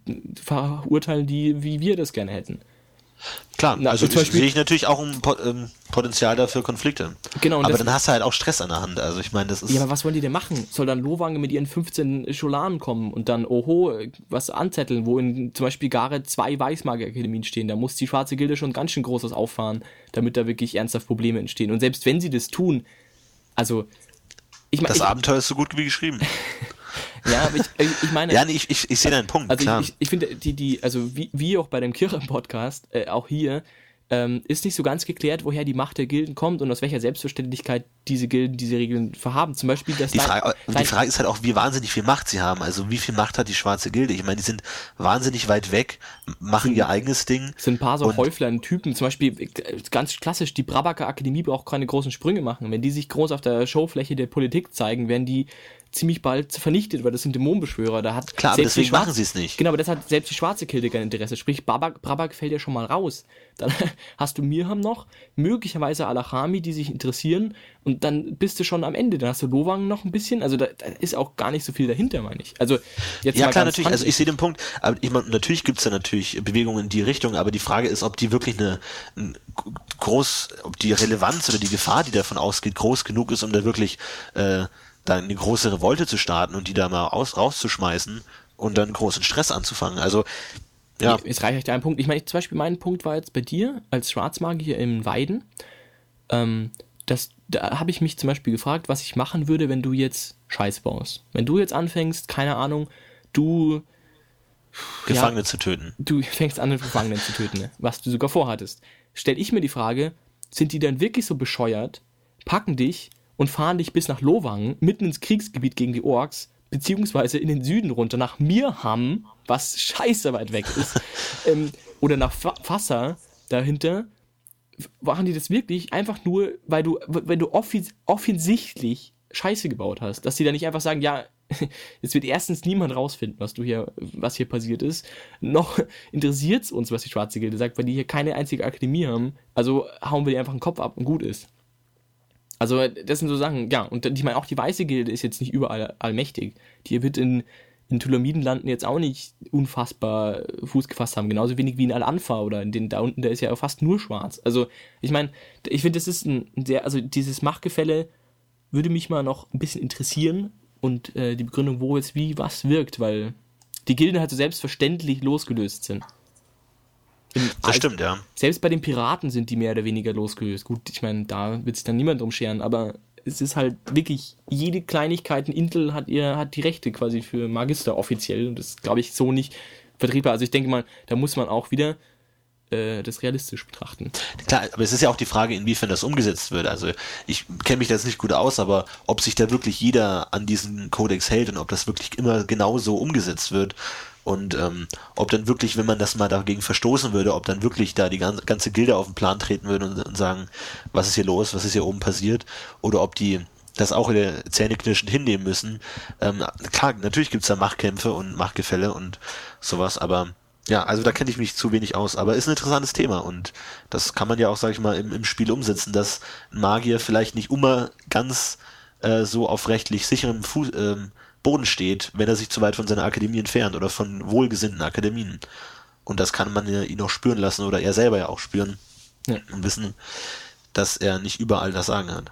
verurteilen die, wie wir das gerne hätten. Klar, also sehe ich natürlich auch ein Potenzial dafür Konflikte. Genau, aber dann hast du halt auch Stress an der Hand. Also ich meine, das ist. Ja, aber was wollen die denn machen? Soll dann Lowang mit ihren 15 Scholanen kommen und dann was anzetteln, wo in zum Beispiel Gareth 2 Weißmagier-Akademien stehen? Da muss die Schwarze Gilde schon ganz schön Großes auffahren, damit da wirklich ernsthaft Probleme entstehen. Und selbst wenn sie das tun, also ich meine. Das Abenteuer ist so gut wie geschrieben. Ja, aber ich meine... Ja, nee, ich sehe deinen Punkt, also klar. Ich finde, also wie auch bei dem Kirchen-Podcast, auch hier, ist nicht so ganz geklärt, woher die Macht der Gilden kommt und aus welcher Selbstverständlichkeit diese Gilden diese Regeln verhaben. Zum Beispiel... Die Frage ist halt auch, wie wahnsinnig viel Macht sie haben. Also wie viel Macht hat die Schwarze Gilde? Ich meine, die sind wahnsinnig weit weg, machen ihr eigenes Ding. Sind ein paar so Häuflein-Typen. Zum Beispiel, ganz klassisch, die Brabaker Akademie braucht keine großen Sprünge machen. Wenn die sich groß auf der Showfläche der Politik zeigen, werden die ziemlich bald vernichtet, weil das sind Dämonenbeschwörer. Klar, aber deswegen machen sie es nicht. Genau, aber das hat selbst die Schwarze Gilde kein Interesse. Sprich, Brabak fällt ja schon mal raus. Dann hast du Mirham noch, möglicherweise Alachami, die sich interessieren und dann bist du schon am Ende. Dann hast du Lowang noch ein bisschen. Also da ist auch gar nicht so viel dahinter, meine ich. Also jetzt ja, klar, natürlich. Also ich sehe den Punkt. Aber ich meine, natürlich gibt es da natürlich Bewegungen in die Richtung, aber die Frage ist, ob die wirklich ob die Relevanz oder die Gefahr, die davon ausgeht, groß genug ist, um da wirklich dann eine große Revolte zu starten und die da mal rauszuschmeißen und dann großen Stress anzufangen. Also, ja. Jetzt reicht euch da ein Punkt. Ich meine, zum Beispiel mein Punkt war jetzt bei dir als Schwarzmagier in Weiden. Da habe ich mich zum Beispiel gefragt, was ich machen würde, wenn du jetzt Scheiß baust. Wenn du jetzt anfängst, keine Ahnung, du... Gefangene zu töten. Du fängst an, Gefangene zu töten, ne? Was du sogar vorhattest. Stell ich mir die Frage, sind die dann wirklich so bescheuert, packen dich und fahren dich bis nach Lowang, mitten ins Kriegsgebiet gegen die Orks, beziehungsweise in den Süden runter, nach Mirham, was scheiße weit weg ist, oder nach Fassa dahinter, machen die das wirklich einfach nur, weil du, wenn du offensichtlich Scheiße gebaut hast, dass die da nicht einfach sagen, ja, jetzt wird erstens niemand rausfinden, was hier passiert ist, noch interessiert es uns, was die Schwarze Gilde sagt, weil die hier keine einzige Akademie haben, also hauen wir die einfach den Kopf ab und gut ist. Also das sind so Sachen, ja, und ich meine, auch die Weiße Gilde ist jetzt nicht überall allmächtig. Die wird in Tulamidenlanden jetzt auch nicht unfassbar Fuß gefasst haben, genauso wenig wie in Al-Anfa oder in den da unten, da ist ja fast nur schwarz. Also ich meine, ich finde, das ist ein sehr, also dieses Machtgefälle würde mich mal noch ein bisschen interessieren und die Begründung, wo jetzt wie was wirkt, weil die Gilden halt so selbstverständlich losgelöst sind. Das stimmt, ja. Selbst bei den Piraten sind die mehr oder weniger losgelöst. Gut, ich meine, da wird sich dann niemand drum scheren, aber es ist halt wirklich jede Kleinigkeit. Intel hat die Rechte quasi für Magister offiziell und das ist, glaube ich, so nicht vertretbar. Also ich denke mal, da muss man auch wieder das realistisch betrachten. Klar, aber es ist ja auch die Frage, inwiefern das umgesetzt wird. Also ich kenne mich da jetzt nicht gut aus, aber ob sich da wirklich jeder an diesen Kodex hält und ob das wirklich immer genau so umgesetzt wird, und ob dann wirklich, wenn man das mal dagegen verstoßen würde, ob dann wirklich da die ganze Gilde auf den Plan treten würde und sagen, was ist hier los, was ist hier oben passiert, oder ob die das auch wieder zähneknirschend hinnehmen müssen. Klar, natürlich gibt's da Machtkämpfe und Machtgefälle und sowas, aber ja, also da kenne ich mich zu wenig aus, aber ist ein interessantes Thema und das kann man ja auch, sag ich mal, im Spiel umsetzen, dass ein Magier vielleicht nicht immer ganz so auf rechtlich sicherem Fuß Boden steht, wenn er sich zu weit von seiner Akademie entfernt oder von wohlgesinnten Akademien. Und das kann man ja ihn auch spüren lassen oder er selber ja auch spüren und wissen, dass er nicht überall das Sagen hat.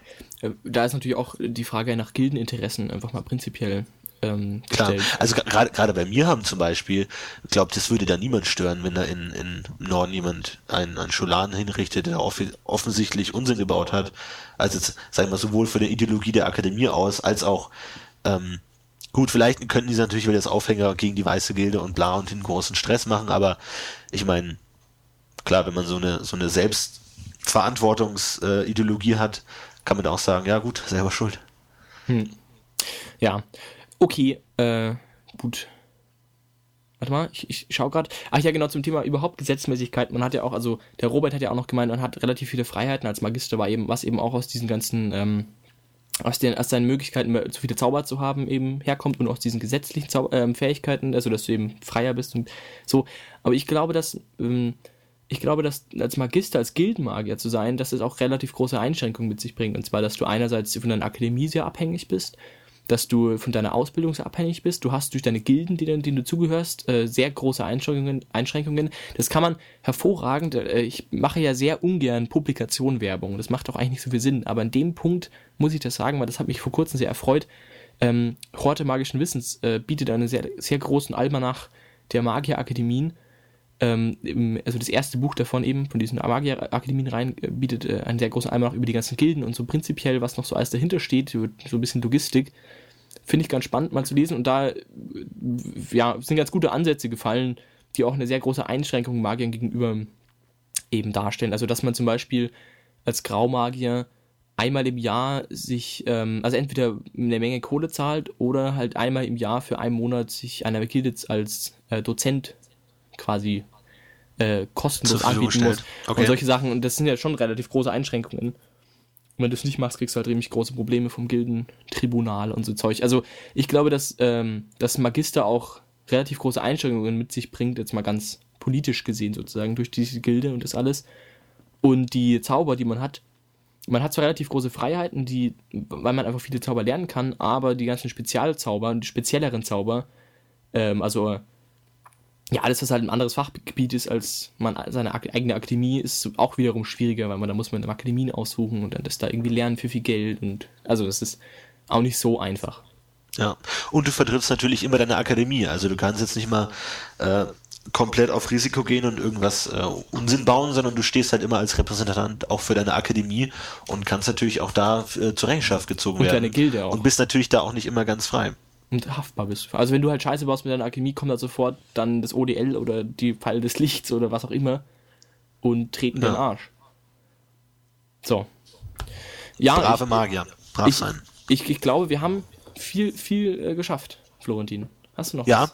Da ist natürlich auch die Frage nach Gildeninteressen einfach mal prinzipiell gestellt. Klar, also gerade bei Mirham zum Beispiel, ich glaube, das würde da niemand stören, wenn da in Norden jemand einen Scholanen hinrichtet, der offensichtlich Unsinn gebaut hat. Also jetzt, sagen wir, sowohl von der Ideologie der Akademie aus, als auch gut, vielleicht könnten die natürlich wieder das Aufhänger gegen die Weiße Gilde und bla und den großen Stress machen, aber ich meine, klar, wenn man so eine Selbstverantwortungsideologie hat, kann man auch sagen, ja gut, selber schuld. Ja, okay, gut. Warte mal, ich schau gerade. Ach ja, genau, zum Thema überhaupt Gesetzmäßigkeit. Man hat ja auch, also der Robert hat ja auch noch gemeint, man hat relativ viele Freiheiten als Magister, war eben, was eben auch aus diesen ganzen aus seinen Möglichkeiten, zu viele Zauber zu haben, eben herkommt und aus diesen gesetzlichen Fähigkeiten, also dass du eben freier bist und so. Aber ich glaube, dass als Magister, als Gildenmagier zu sein, dass das auch relativ große Einschränkungen mit sich bringt. Und zwar, dass du einerseits von deiner Akademie sehr abhängig bist, dass du von deiner Ausbildung sehr abhängig bist. Du hast durch deine Gilden, denen du zugehörst, sehr große Einschränkungen. Das kann man hervorragend, ich mache ja sehr ungern Publikationwerbung, das macht auch eigentlich nicht so viel Sinn, aber an dem Punkt muss ich das sagen, weil das hat mich vor kurzem sehr erfreut. Horte magischen Wissens bietet einen sehr, sehr großen Almanach der Magierakademien. Also das erste Buch davon eben, von diesen Magierakademien rein, bietet einen sehr großen Einblick über die ganzen Gilden und so prinzipiell, was noch so alles dahinter steht, so ein bisschen Logistik, finde ich ganz spannend mal zu lesen und da ja, sind ganz gute Ansätze gefallen, die auch eine sehr große Einschränkung Magiern gegenüber eben darstellen. Also dass man zum Beispiel als Graumagier einmal im Jahr sich, also entweder eine Menge Kohle zahlt oder halt einmal im Jahr für einen Monat sich einer Gilde als Dozent quasi kostenlos anbieten muss. Okay. Und solche Sachen, und das sind ja schon relativ große Einschränkungen. Und wenn du es nicht machst, kriegst du halt richtig große Probleme vom Gildentribunal und so Zeug. Also ich glaube, dass das Magister auch relativ große Einschränkungen mit sich bringt, jetzt mal ganz politisch gesehen sozusagen, durch diese Gilde und das alles. Und die Zauber, die man hat zwar relativ große Freiheiten, weil man einfach viele Zauber lernen kann, aber die ganzen Spezialzauber und die spezielleren Zauber, also ja, alles, was halt ein anderes Fachgebiet ist, als man seine eigene Akademie, ist auch wiederum schwieriger, weil da muss man Akademien aussuchen und dann das da irgendwie lernen für viel Geld und also das ist auch nicht so einfach. Ja, und du vertrittst natürlich immer deine Akademie, also du kannst jetzt nicht mal komplett auf Risiko gehen und irgendwas Unsinn bauen, sondern du stehst halt immer als Repräsentant auch für deine Akademie und kannst natürlich auch da zur Rechenschaft gezogen werden. Und deine Gilde auch. Und bist natürlich da auch nicht immer ganz frei. Und haftbar bist. Also wenn du halt Scheiße baust mit deiner Alchemie, kommt da sofort dann das ODL oder die Pfeile des Lichts oder was auch immer und treten den Arsch. So. Ja, brave Magier. Brav sein. Ich glaube, wir haben viel geschafft. Florentin. Hast du noch was?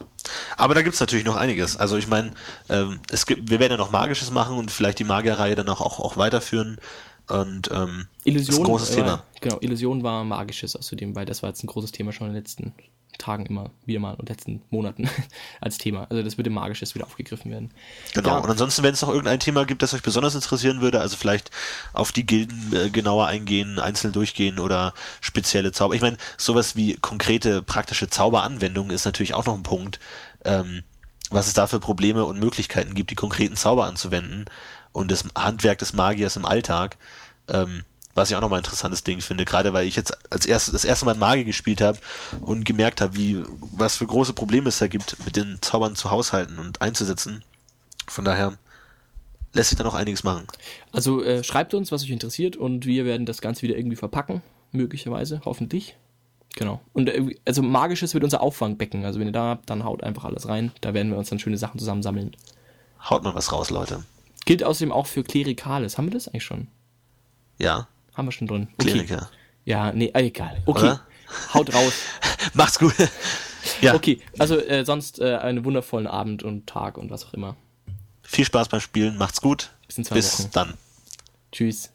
Aber da gibt es natürlich noch einiges. Also ich meine, wir werden ja noch Magisches machen und vielleicht die Magierreihe dann auch weiterführen. Und Illusion, ist ein großes Thema. Genau, Illusion war Magisches außerdem, weil das war jetzt ein großes Thema schon in den letzten Tagen immer wieder mal und letzten Monaten als Thema. Also das würde Magisches wieder aufgegriffen werden. Genau, ja. Und ansonsten, wenn es noch irgendein Thema gibt, das euch besonders interessieren würde, also vielleicht auf die Gilden genauer eingehen, einzeln durchgehen oder spezielle Zauber. Ich meine, sowas wie konkrete, praktische Zauberanwendungen ist natürlich auch noch ein Punkt, was es da für Probleme und Möglichkeiten gibt, die konkreten Zauber anzuwenden und das Handwerk des Magiers im Alltag, was ich auch nochmal ein interessantes Ding finde, gerade weil ich jetzt das erste Mal Magie gespielt habe und gemerkt habe, was für große Probleme es da gibt, mit den Zaubern zu haushalten und einzusetzen. Von daher lässt sich da noch einiges machen. Also schreibt uns, was euch interessiert, und wir werden das Ganze wieder irgendwie verpacken, möglicherweise, hoffentlich. Genau. Und also Magisches wird unser Auffangbecken. Also wenn ihr da habt, dann haut einfach alles rein. Da werden wir uns dann schöne Sachen zusammensammeln. Haut mal was raus, Leute. Gilt außerdem auch für Klerikales. Haben wir das eigentlich schon? Ja. Haben wir schon drin. Okay. Kleriker. Ja, nee, egal. Okay, oder? Haut raus. Macht's gut. Ja. Okay, also sonst einen wundervollen Abend und Tag und was auch immer. Viel Spaß beim Spielen. Macht's gut. Bis in 2 Wochen. Dann. Tschüss.